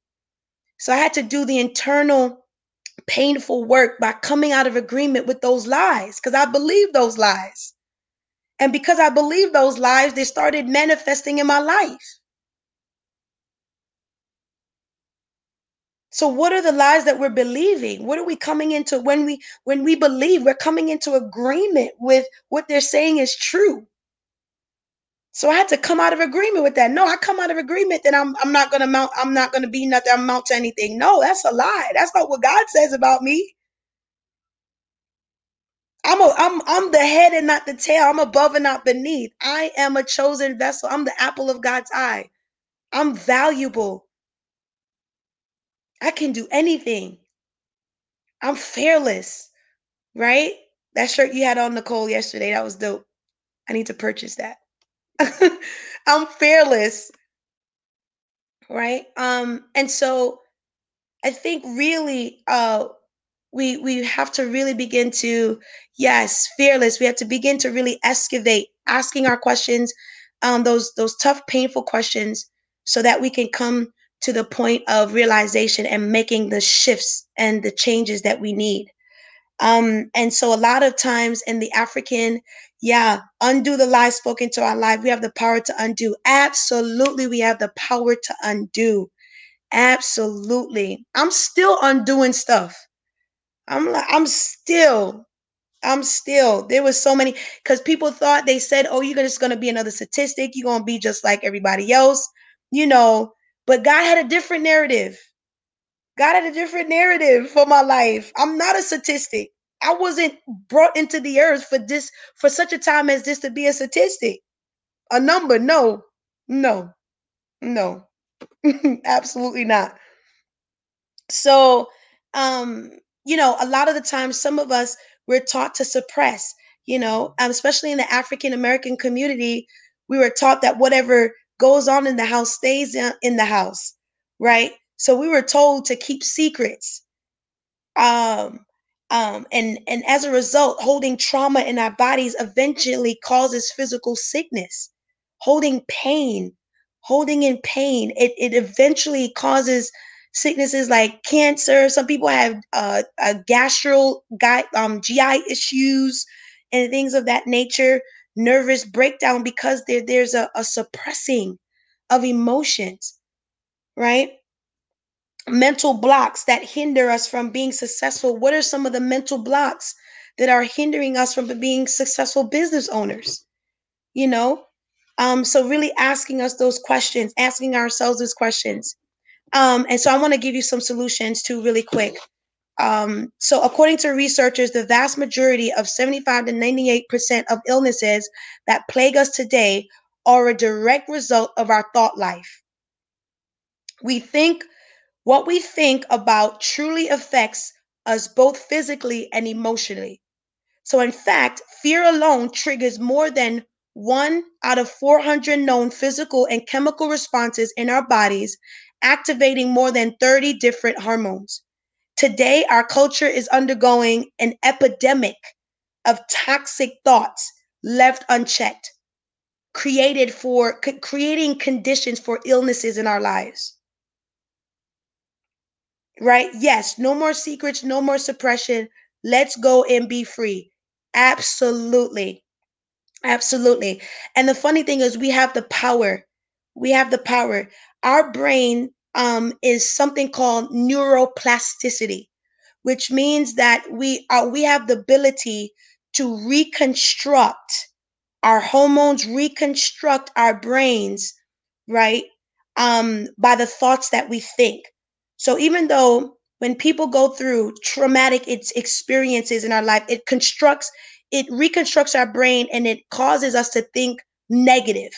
So I had to do the internal painful work by coming out of agreement with those lies, because I believed those lies. And because I believed those lies, they started manifesting in my life. So what are the lies that we're believing? What are we coming into when we believe? We're coming into agreement with what they're saying is true. So I had to come out of agreement with that. No, I come out of agreement that I'm not going to amount to anything. No, that's a lie. That's not what God says about me. I'm the head and not the tail. I'm above and not beneath. I am a chosen vessel. I'm the apple of God's eye. I'm valuable. I can do anything. I'm fearless, right? That shirt you had on, Nicole, yesterday, that was dope. I need to purchase that. I'm fearless, right? And so I think really we have to really begin to, yes, fearless. We have to begin to really excavate, asking our questions, those tough, painful questions, so that we can come to the point of realization and making the shifts and the changes that we need. And so a lot of times in the African, undo the lies spoken to our life. We have the power to undo. Absolutely. We have the power to undo. Absolutely. I'm still undoing stuff. I'm still, there was so many, because people thought, they said, oh, you're just going to be another statistic. You're going to be just like everybody else, you know, but God had a different narrative. God had a different narrative for my life. I'm not a statistic. I wasn't brought into the earth for this, for such a time as this, to be a statistic, a number. No, absolutely not. So, you know, a lot of the time, some of us, we're taught to suppress, you know, especially in the African-American community, we were taught that whatever goes on in the house stays in the house, right? So we were told to keep secrets. And as a result, holding trauma in our bodies eventually causes physical sickness, holding in pain. It eventually causes sicknesses like cancer. Some people have GI issues and things of that nature, nervous breakdown, because there's a suppressing of emotions, right? Mental blocks that hinder us from being successful. What are some of the mental blocks that are hindering us from being successful business owners? You know, so really asking us those questions, asking ourselves these questions. And so I want to give you some solutions too, really quick. So according to researchers, the vast majority of 75 to 98% of illnesses that plague us today are a direct result of our thought life. What we think about truly affects us both physically and emotionally. So in fact, fear alone triggers more than 1 out of 400 known physical and chemical responses in our bodies, activating more than 30 different hormones. Today, our culture is undergoing an epidemic of toxic thoughts left unchecked, creating conditions for illnesses in our lives. Right? Yes. No more secrets, no more suppression. Let's go and be free. Absolutely. Absolutely. And the funny thing is, we have the power. We have the power. Our brain is something called neuroplasticity, which means that we have the ability to reconstruct our hormones, reconstruct our brains, right? By the thoughts that we think. So even though when people go through traumatic experiences in our life, it reconstructs our brain and it causes us to think negative.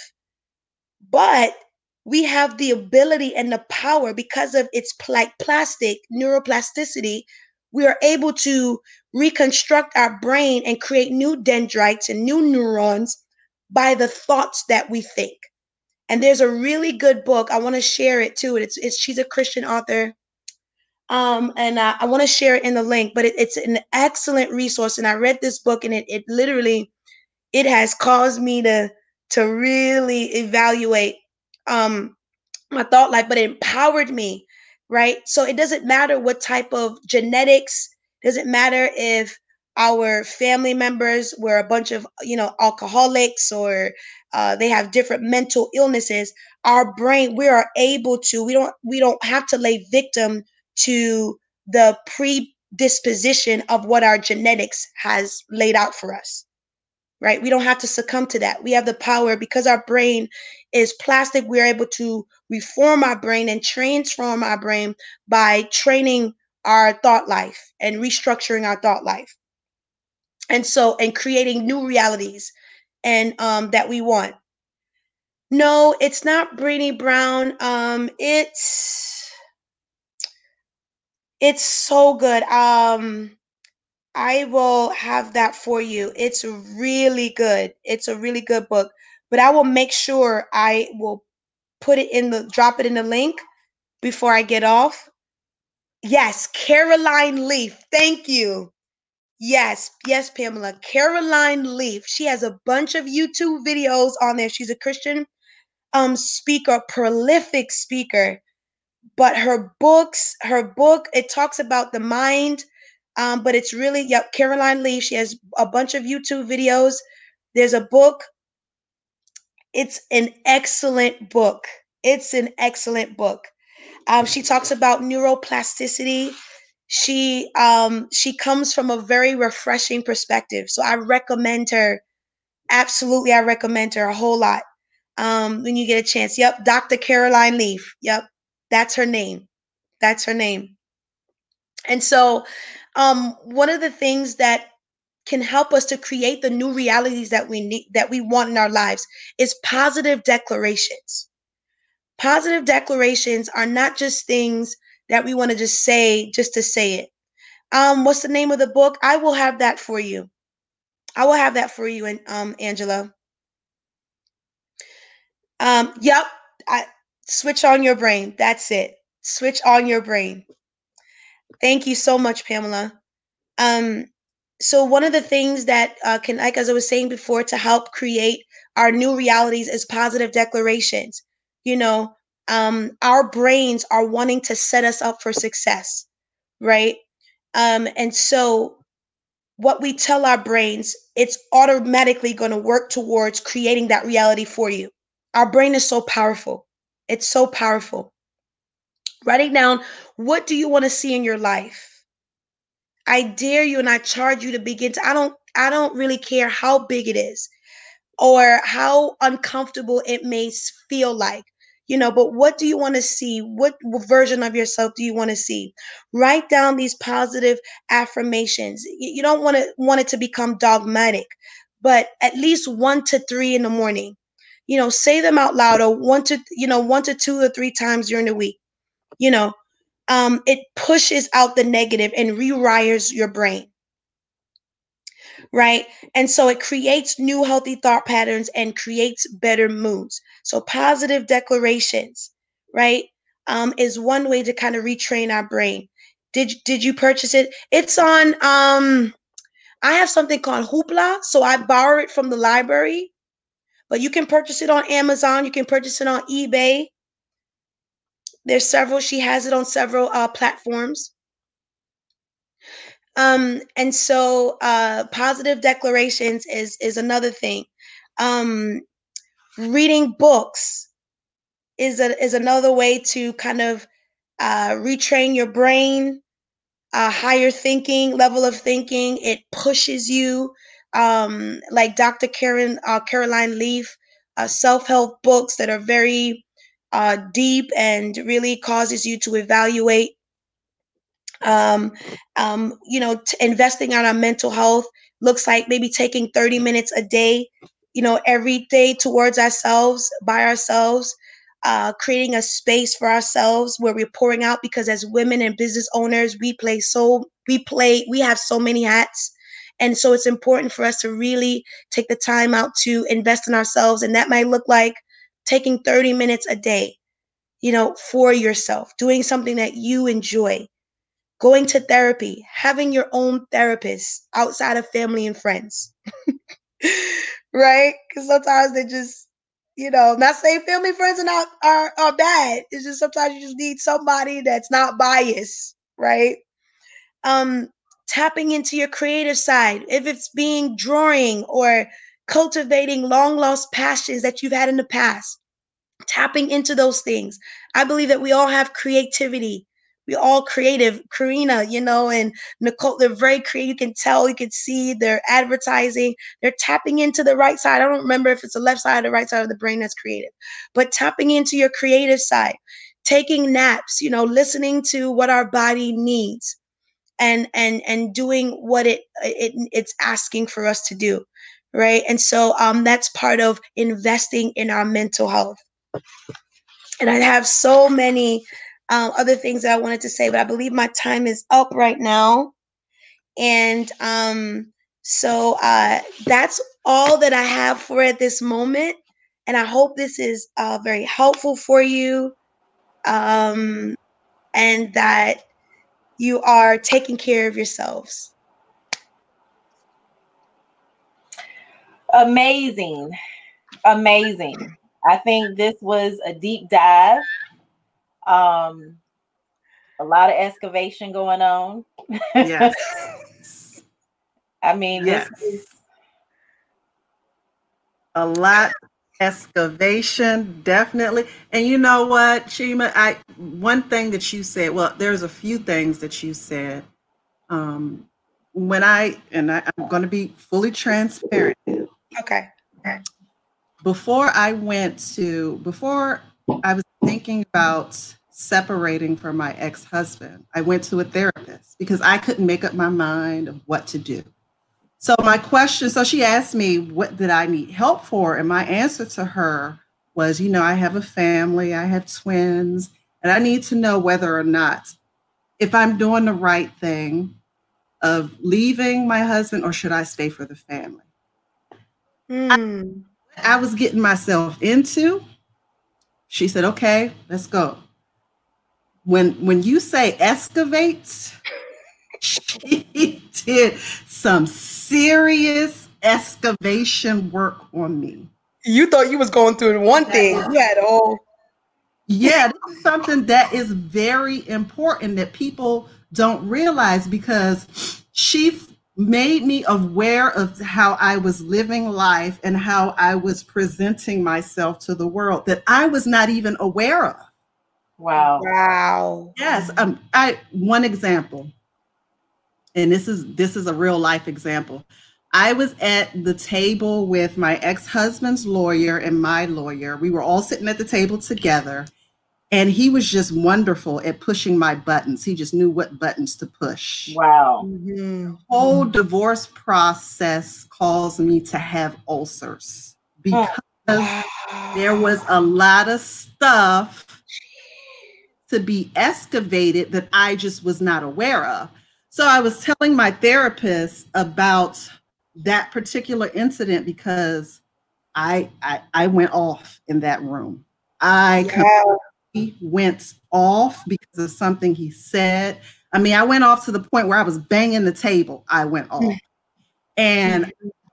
But we have the ability and the power, because of its plastic neuroplasticity, we are able to reconstruct our brain and create new dendrites and new neurons by the thoughts that we think. And there's a really good book. I want to share it too. She's a Christian author. And I want to share it in the link, but it's an excellent resource. And I read this book, and it literally, it has caused me to really evaluate my thought life, but it empowered me, right? So it doesn't matter what type of genetics, doesn't matter if our family members were a bunch of, you know, alcoholics, or they have different mental illnesses. Our brain, we are able to, we don't have to lay victim to the predisposition of what our genetics has laid out for us, right? We don't have to succumb to that. We have the power because our brain is plastic. We're able to reform our brain and transform our brain by training our thought life and restructuring our thought life. And so, and creating new realities and that we want. No, it's not Brené Brown. It's so good. I will have that for you. It's really good. It's a really good book, but I will make sure I will put it in the, drop it in the link before I get off. Yes, Caroline Leaf. Thank you. Yes. Yes, Pamela. Caroline Leaf. She has a bunch of YouTube videos on there. She's a Christian speaker, prolific speaker, but her book, it talks about the mind, but it's really, yep, Caroline Leaf. She has a bunch of YouTube videos. There's a book. It's an excellent book. It's an excellent book. She talks about neuroplasticity. She comes from a very refreshing perspective. So I recommend her. Absolutely. I recommend her a whole lot. When you get a chance. Yep. Dr. Caroline Leaf. Yep. That's her name. That's her name. And so, one of the things that can help us to create the new realities that we need, that we want in our lives is positive declarations. Positive declarations are not just things that we want to just say, just to say it. What's the name of the book? I will have that for you. I will have that for you, and Angela. Yep. Switch on your brain. That's it. Switch on your brain. Thank you so much, Pamela. So one of the things that can, like as I was saying before, to help create our new realities is positive declarations. You know, our brains are wanting to set us up for success, right? And so what we tell our brains, it's automatically going to work towards creating that reality for you. Our brain is so powerful. It's so powerful. Writing down, what do you want to see in your life? I dare you and I charge you to begin to, I don't really care how big it is or how uncomfortable it may feel like. You know, but what do you want to see? What version of yourself do you want to see? Write down these positive affirmations. You don't want it to become dogmatic, but at least 1 to 3 in the morning, you know, say them out loud, or 1 to 2 or 3 times during the week. You know, it pushes out the negative and rewires your brain. Right. And so it creates new healthy thought patterns and creates better moods. So positive declarations, right, is one way to kind of retrain our brain. Did you purchase it? It's on. I have something called Hoopla. So I borrow it from the library, but you can purchase it on Amazon. You can purchase it on eBay. There's several. She has it on several platforms. And so positive declarations is another thing. Reading books is another way to kind of retrain your brain, higher thinking, level of thinking. It pushes you, like Dr. Caroline Leaf, self-help books that are very deep and really causes you to evaluate. You know, investing on our mental health looks like maybe taking 30 minutes a day, you know, every day towards ourselves, by ourselves, creating a space for ourselves where we're pouring out, because as women and business owners, we have so many hats. And so it's important for us to really take the time out to invest in ourselves. And that might look like taking 30 minutes a day, you know, for yourself, doing something that you enjoy. Going to therapy, having your own therapist outside of family and friends, right? Because sometimes they just, you know, not saying family, friends, and are bad. It's just sometimes you just need somebody that's not biased, right? Tapping into your creative side, if it's being drawing or cultivating long lost passions that you've had in the past, tapping into those things. I believe that we all have creativity. we're all creative. Karina, you know, and Nicole, they're very creative. You can tell, you can see they're advertising. They're tapping into the right side. I don't remember if it's the left side or the right side of the brain that's creative, but tapping into your creative side, taking naps, you know, listening to what our body needs and doing what it's asking for us to do. Right. And so that's part of investing in our mental health. And I have so many other things that I wanted to say, but I believe my time is up right now. And so that's all that I have for at this moment. And I hope this is very helpful for you and that you are taking care of yourselves. Amazing. Amazing. I think this was a deep dive. A lot of excavation going on. Yes. I mean, yes. This is a lot of excavation, definitely. And you know what, Chima, one thing that you said, well, there's a few things that you said. I'm going to be fully transparent. Okay. Before I was thinking about separating from my ex-husband, I went to a therapist because I couldn't make up my mind of what to do. So she asked me, what did I need help for? And my answer to her was, you know, I have a family, I have twins, and I need to know whether or not if I'm doing the right thing of leaving my husband or should I stay for the family? Mm. I was getting myself into. She said, okay, let's go. When you say excavate, she did some serious excavation work on me. You thought you was going through one thing. You had all. Yeah, this is something that is very important that people don't realize because she made me aware of how I was living life and how I was presenting myself to the world that I was not even aware of. Wow. Wow. Yes. One example, and this is a real life example. I was at the table with my ex-husband's lawyer and my lawyer. We were all sitting at the table together, and he was just wonderful at pushing my buttons. He just knew what buttons to push. Wow. Mm-hmm. The whole divorce process caused me to have ulcers because there was a lot of stuff to be excavated that I just was not aware of. So I was telling my therapist about that particular incident because I went off in that room. He went off because of something he said. I mean, I went off to the point where I was banging the table. I went off. And I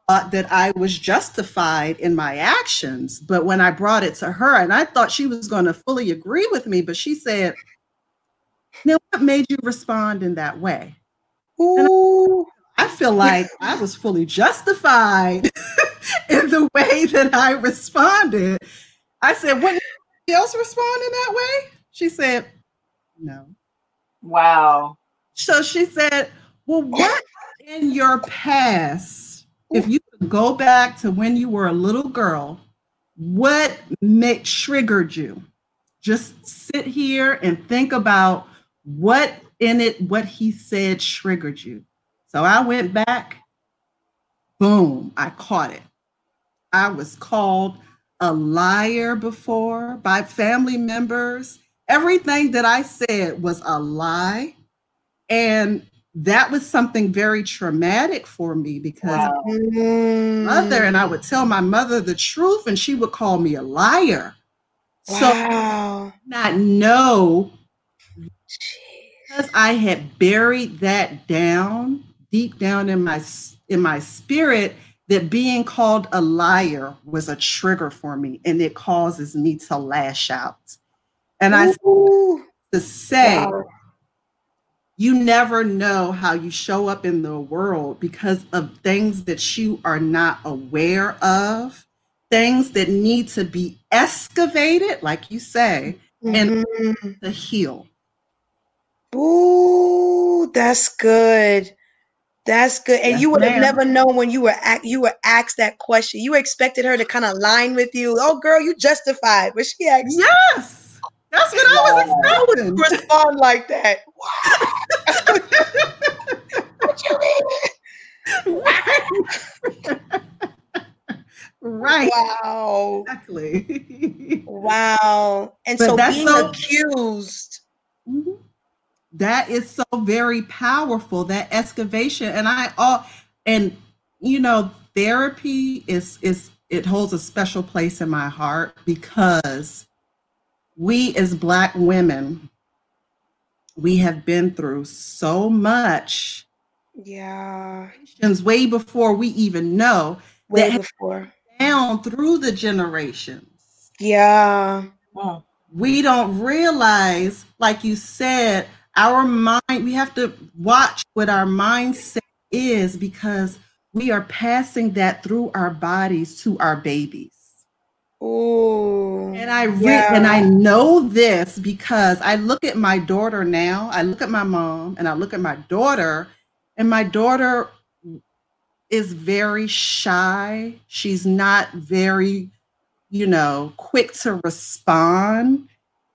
thought that I was justified in my actions. But when I brought it to her, and I thought she was going to fully agree with me, but she said, now what made you respond in that way? Ooh. I feel like I was fully justified in the way that I responded. I said, what? Else responding that way? She said, no. Wow. So she said, well, what in your past, if you could go back to when you were a little girl, what triggered you? Just sit here and think about what he said triggered you. So I went back, boom, I caught it. I was called a liar before by family members. Everything that I said was a lie. And that was something very traumatic for me because wow. I was my mother, and I would tell my mother the truth and she would call me a liar. Wow. So I did not know because I had buried that down, deep down in my spirit, that being called a liar was a trigger for me, and it causes me to lash out. And you never know how you show up in the world because of things that you are not aware of, things that need to be excavated, like you say, and to heal. Ooh, that's good. That's good. And yes, you would have never known when you were asked that question. You expected her to kind of line with you. Oh, girl, you justified. But she asked. Yes. That's what I was expecting. Respond like that. What you mean? Right. Wow. Exactly. Wow. And but so being accused. Mm-hmm. That is so very powerful, that excavation. And therapy is it holds a special place in my heart, because we as Black women, we have been through so much. Yeah. Way before we even know. Way before. Down through the generations. Yeah. We don't realize, like you said, our mind, we have to watch what our mindset is, because we are passing that through our bodies to our babies. Oh, and I know this because I look at my daughter now, I look at my mom and I look at my daughter, and my daughter is very shy. She's not very, quick to respond.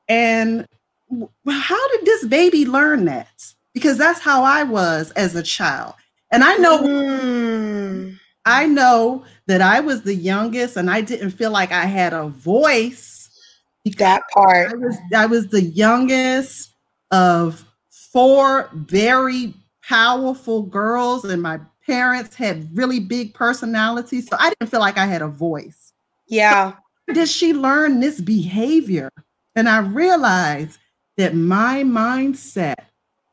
And how did this baby learn that? Because that's how I was as a child. And I know that I was the youngest, and I didn't feel like I had a voice. That part. I was the youngest of four very powerful girls, and my parents had really big personalities. So I didn't feel like I had a voice. Yeah. So how did she learn this behavior? And I realized that my mindset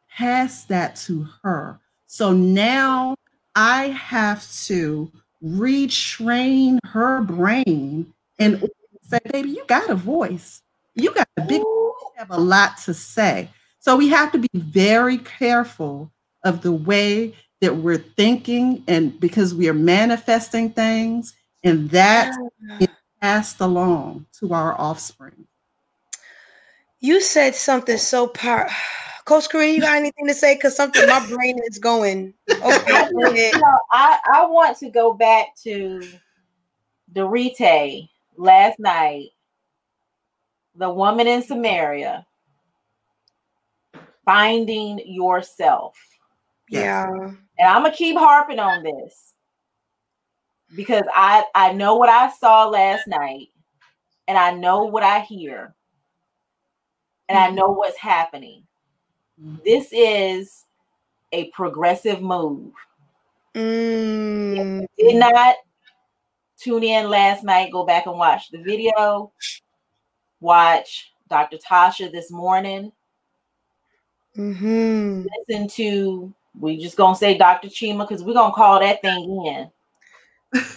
passed that to her. So now I have to retrain her brain and say, baby, you got a voice. You got a big, you have a lot to say. So we have to be very careful of the way that we're thinking, and because we are manifesting things, and that is passed along to our offspring. You said something so powerful. Coach Karina, you got anything to say? Because my brain is going. Okay. I want to go back to Dorite last night, the woman in Samaria, finding yourself. Yeah. And I'm going to keep harping on this, because I know what I saw last night, and I know what I hear. And I know what's happening. This is a progressive move. If you did not tune in last night, go back and watch the video. Watch Dr. Tasha this morning. Mm-hmm. Listen to, we just going to say Dr. Chima, because we're going to call that thing in.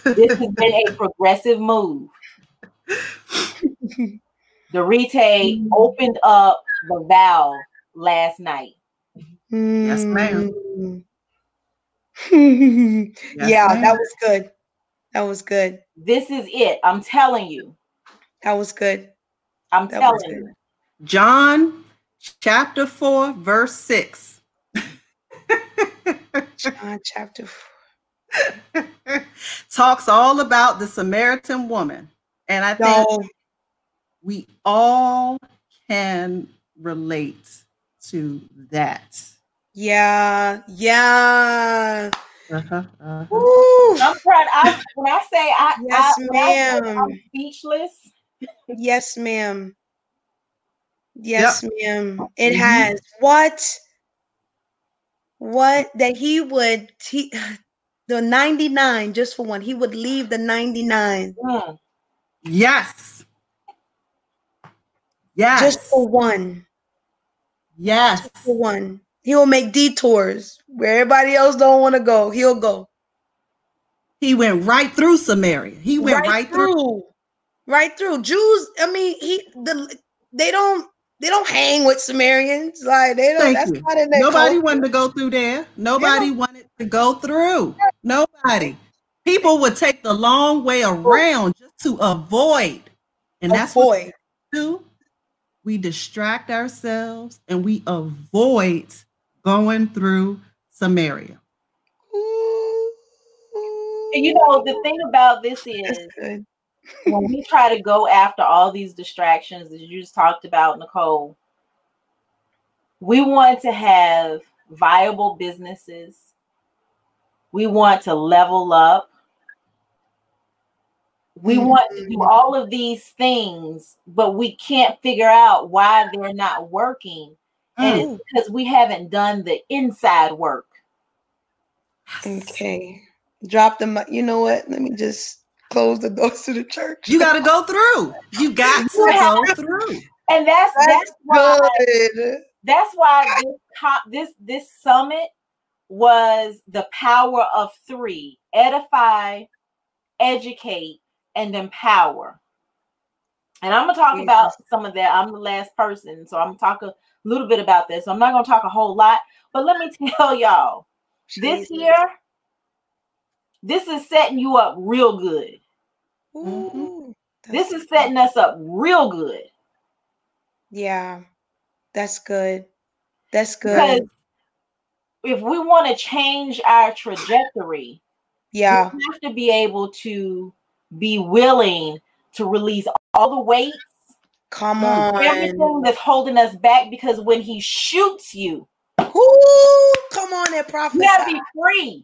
This has been a progressive move. Dorite opened up the valve last night. Yes, ma'am. Yes, yeah, ma'am. That was good. That was good. This is it. I'm telling you. That was good. I'm that telling good. You. John chapter 4, verse 6. John chapter 4. Talks all about the Samaritan woman. And I think... we all can relate to that. Yeah, yeah. Uh-huh, uh-huh. I'm proud. I'm speechless. Yes, ma'am. Yes, ma'am. It has what that he would the 99 just for one. He would leave the 99. Yeah. Yes. Yes. Just for one. Yes. Just for one. He'll make detours where everybody else don't want to go. He'll go. He went right through Samaria. He went right through. Right through. Jews, I mean, they don't hang with Samaritans. Like they don't. That's not in their Nobody culture. Wanted to go through there. Nobody wanted to go through. Nobody. People would take the long way around just to avoid. And that's what they do. we distract ourselves, and we avoid going through Samaria. And you know, the thing about this is when we try to go after all these distractions that you just talked about, Nicole, we want to have viable businesses. We want to level up. We want to do all of these things, but we can't figure out why they're not working. And it's because we haven't done the inside work. Okay. Drop them. You know what? Let me just close the doors to the church. You got to go through. You got to go through. And that's why good. That's why this summit was the power of three: edify, educate, and empower. And I'm going to talk about some of that. I'm the last person, so I'm going to talk a little bit about this. I'm not going to talk a whole lot, but let me tell y'all, this year, this is setting you up real good. Ooh, this is setting us up real good. Yeah, that's good. That's good. Because if we want to change our trajectory, we have to be able to be willing to release all the weights. Come on. Everything that's holding us back, because when he shoots you, ooh, come on there, prophet. You got to be free.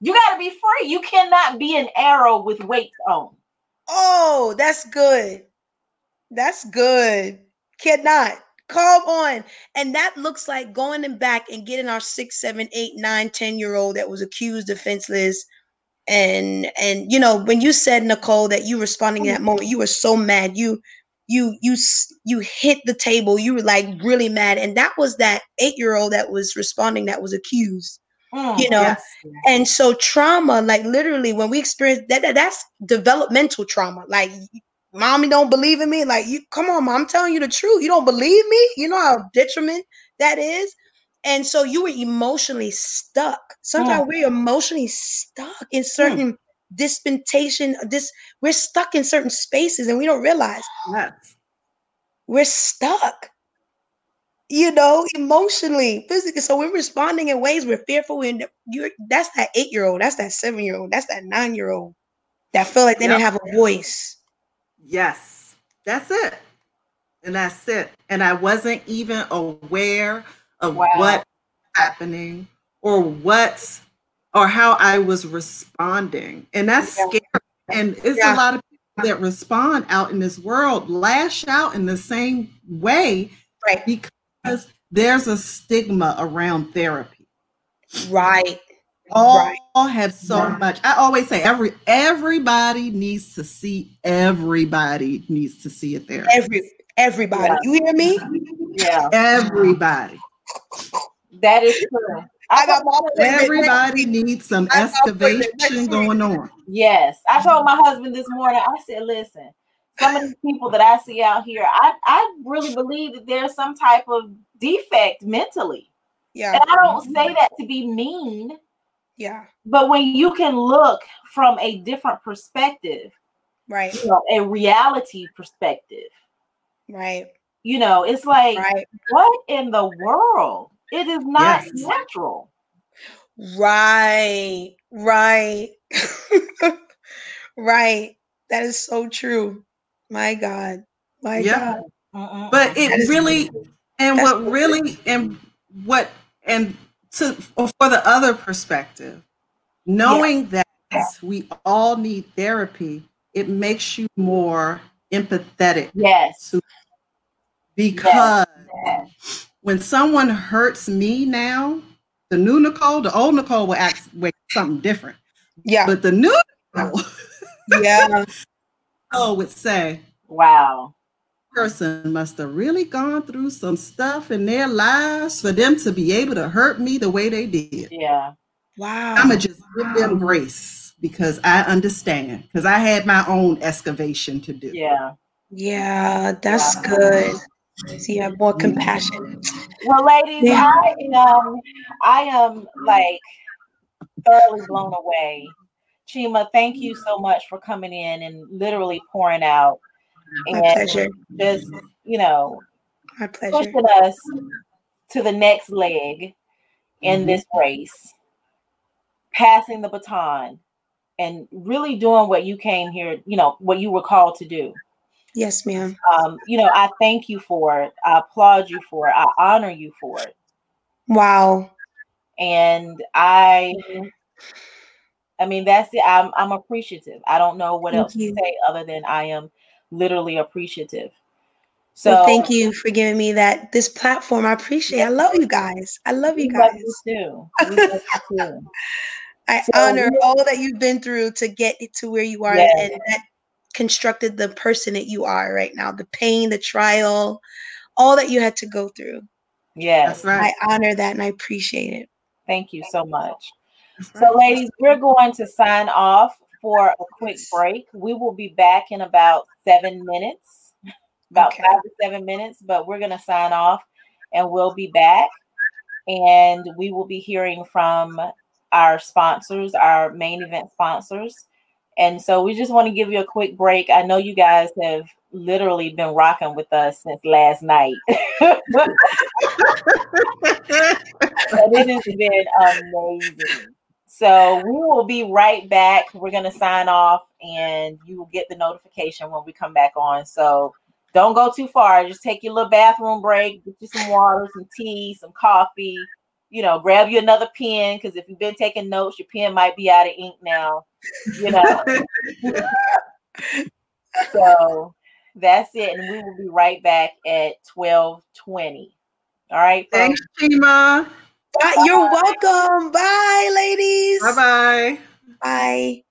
You got to be free. You cannot be an arrow with weights on. Oh, that's good. That's good. Cannot. Come on. And that looks like going in back and getting our 6, 7, 8, 9, 10-year-old that was accused, defenseless. And you know, when you said, Nicole, that you responding in that moment, you were so mad. You hit the table. You were like really mad. And that was that 8-year-old that was responding, that was accused. You know, and so trauma, like literally when we experience that, that's developmental trauma. Like, mommy don't believe in me. Like, you come on, mom, I'm telling you the truth. You don't believe me. You know how detriment that is. And so you were emotionally stuck. Sometimes we're emotionally stuck in certain dispensation. We're stuck in certain spaces and we don't realize we're stuck. You know, emotionally, physically. So we're responding in ways we're fearful. And that's that 8-year-old. That's that 7-year-old. That's that 9-year-old that feel like they didn't have a voice. Yes, that's it. And that's it. And I wasn't even aware of what's happening or how I was responding. And that's scary. And it's a lot of people that respond out in this world, lash out in the same way. Right. Because there's a stigma around therapy. Right. All have so much. I always say everybody needs to see a therapist. Everybody. Yeah. You hear me? Yeah. Everybody. That is true. I got everybody needs some excavation going on. Yes. I told my husband this morning, I said, listen, some of these people that I see out here, I really believe that there's some type of defect mentally. Yeah. And I don't say that to be mean. Yeah. But when you can look from a different perspective, right? You know, a reality perspective. Right. You know, it's like, what in the world? It is not natural. Right. Right. Right. That is so true. My God. My God. But it really, and that's what really, and what, and to, for the other perspective, knowing that we all need therapy, it makes you more empathetic. Yes. Because when someone hurts me now, the new Nicole, the old Nicole will act something different. Yeah. But the new Nicole, would say, wow, person must have really gone through some stuff in their lives for them to be able to hurt me the way they did. Yeah. Wow. I'm going to just give them grace because I understand, because I had my own excavation to do. Yeah. Yeah, that's good. So you have more compassion. Well, ladies, I am like thoroughly blown away. Chima, thank you so much for coming in and literally pouring out. and just, you know, pushing us to the next leg in this race, passing the baton and really doing what you came here, you know, what you were called to do. Yes, ma'am. You know, I thank you for it. I applaud you for it. I honor you for it. Wow. And I mean, that's it. I'm appreciative. I don't know what else to say other than I am literally appreciative. So well, thank you for giving me that, this platform. I appreciate it. I love you guys. I love you guys. We love you too. I honor all that you've been through to get to where you are, and that constructed the person that you are right now, the pain, the trial, all that you had to go through. Yes. That's right. I honor that and I appreciate it. Thank you so much. Right. So ladies, we're going to sign off for a quick break. We will be back in about 7 minutes, about 5 to 7 minutes, but we're going to sign off and we'll be back, and we will be hearing from our sponsors, our main event sponsors. And so we just want to give you a quick break. I know you guys have literally been rocking with us since last night. It has been amazing. So we will be right back. We're going to sign off and you will get the notification when we come back on. So don't go too far. Just take your little bathroom break, get you some water, some tea, some coffee, you know, grab you another pen, because if you've been taking notes, your pen might be out of ink now, you know. So that's it. And we will be right back at 12:20. All right. Thanks, Chima. You're welcome. Bye, ladies. Bye-bye. Bye.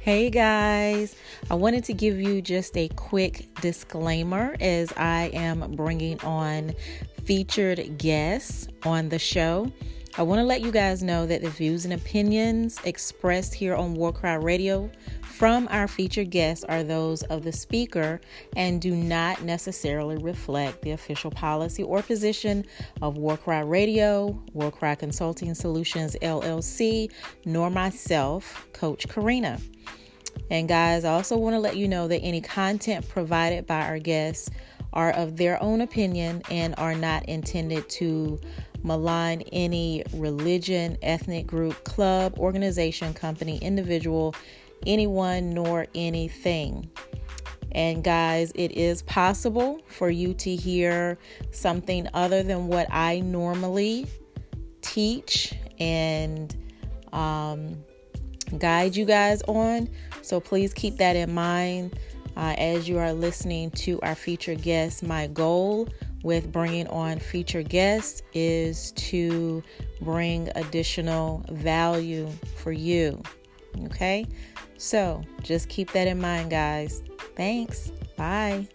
Hey guys, I wanted to give you just a quick disclaimer as I am bringing on featured guests on the show. I want to let you guys know that the views and opinions expressed here on War Cry Radio from our featured guests are those of the speaker and do not necessarily reflect the official policy or position of War Cry Radio, War Cry Consulting Solutions LLC, nor myself, Coach Karina. And guys, I also want to let you know that any content provided by our guests are of their own opinion and are not intended to malign any religion, ethnic group, club, organization, company, individual, anyone, nor anything. And guys, it is possible for you to hear something other than what I normally teach and guide you guys on. So please keep that in mind as you are listening to our featured guests. My goal with bringing on featured guests is to bring additional value for you. Okay? So just keep that in mind, guys. Thanks. Bye.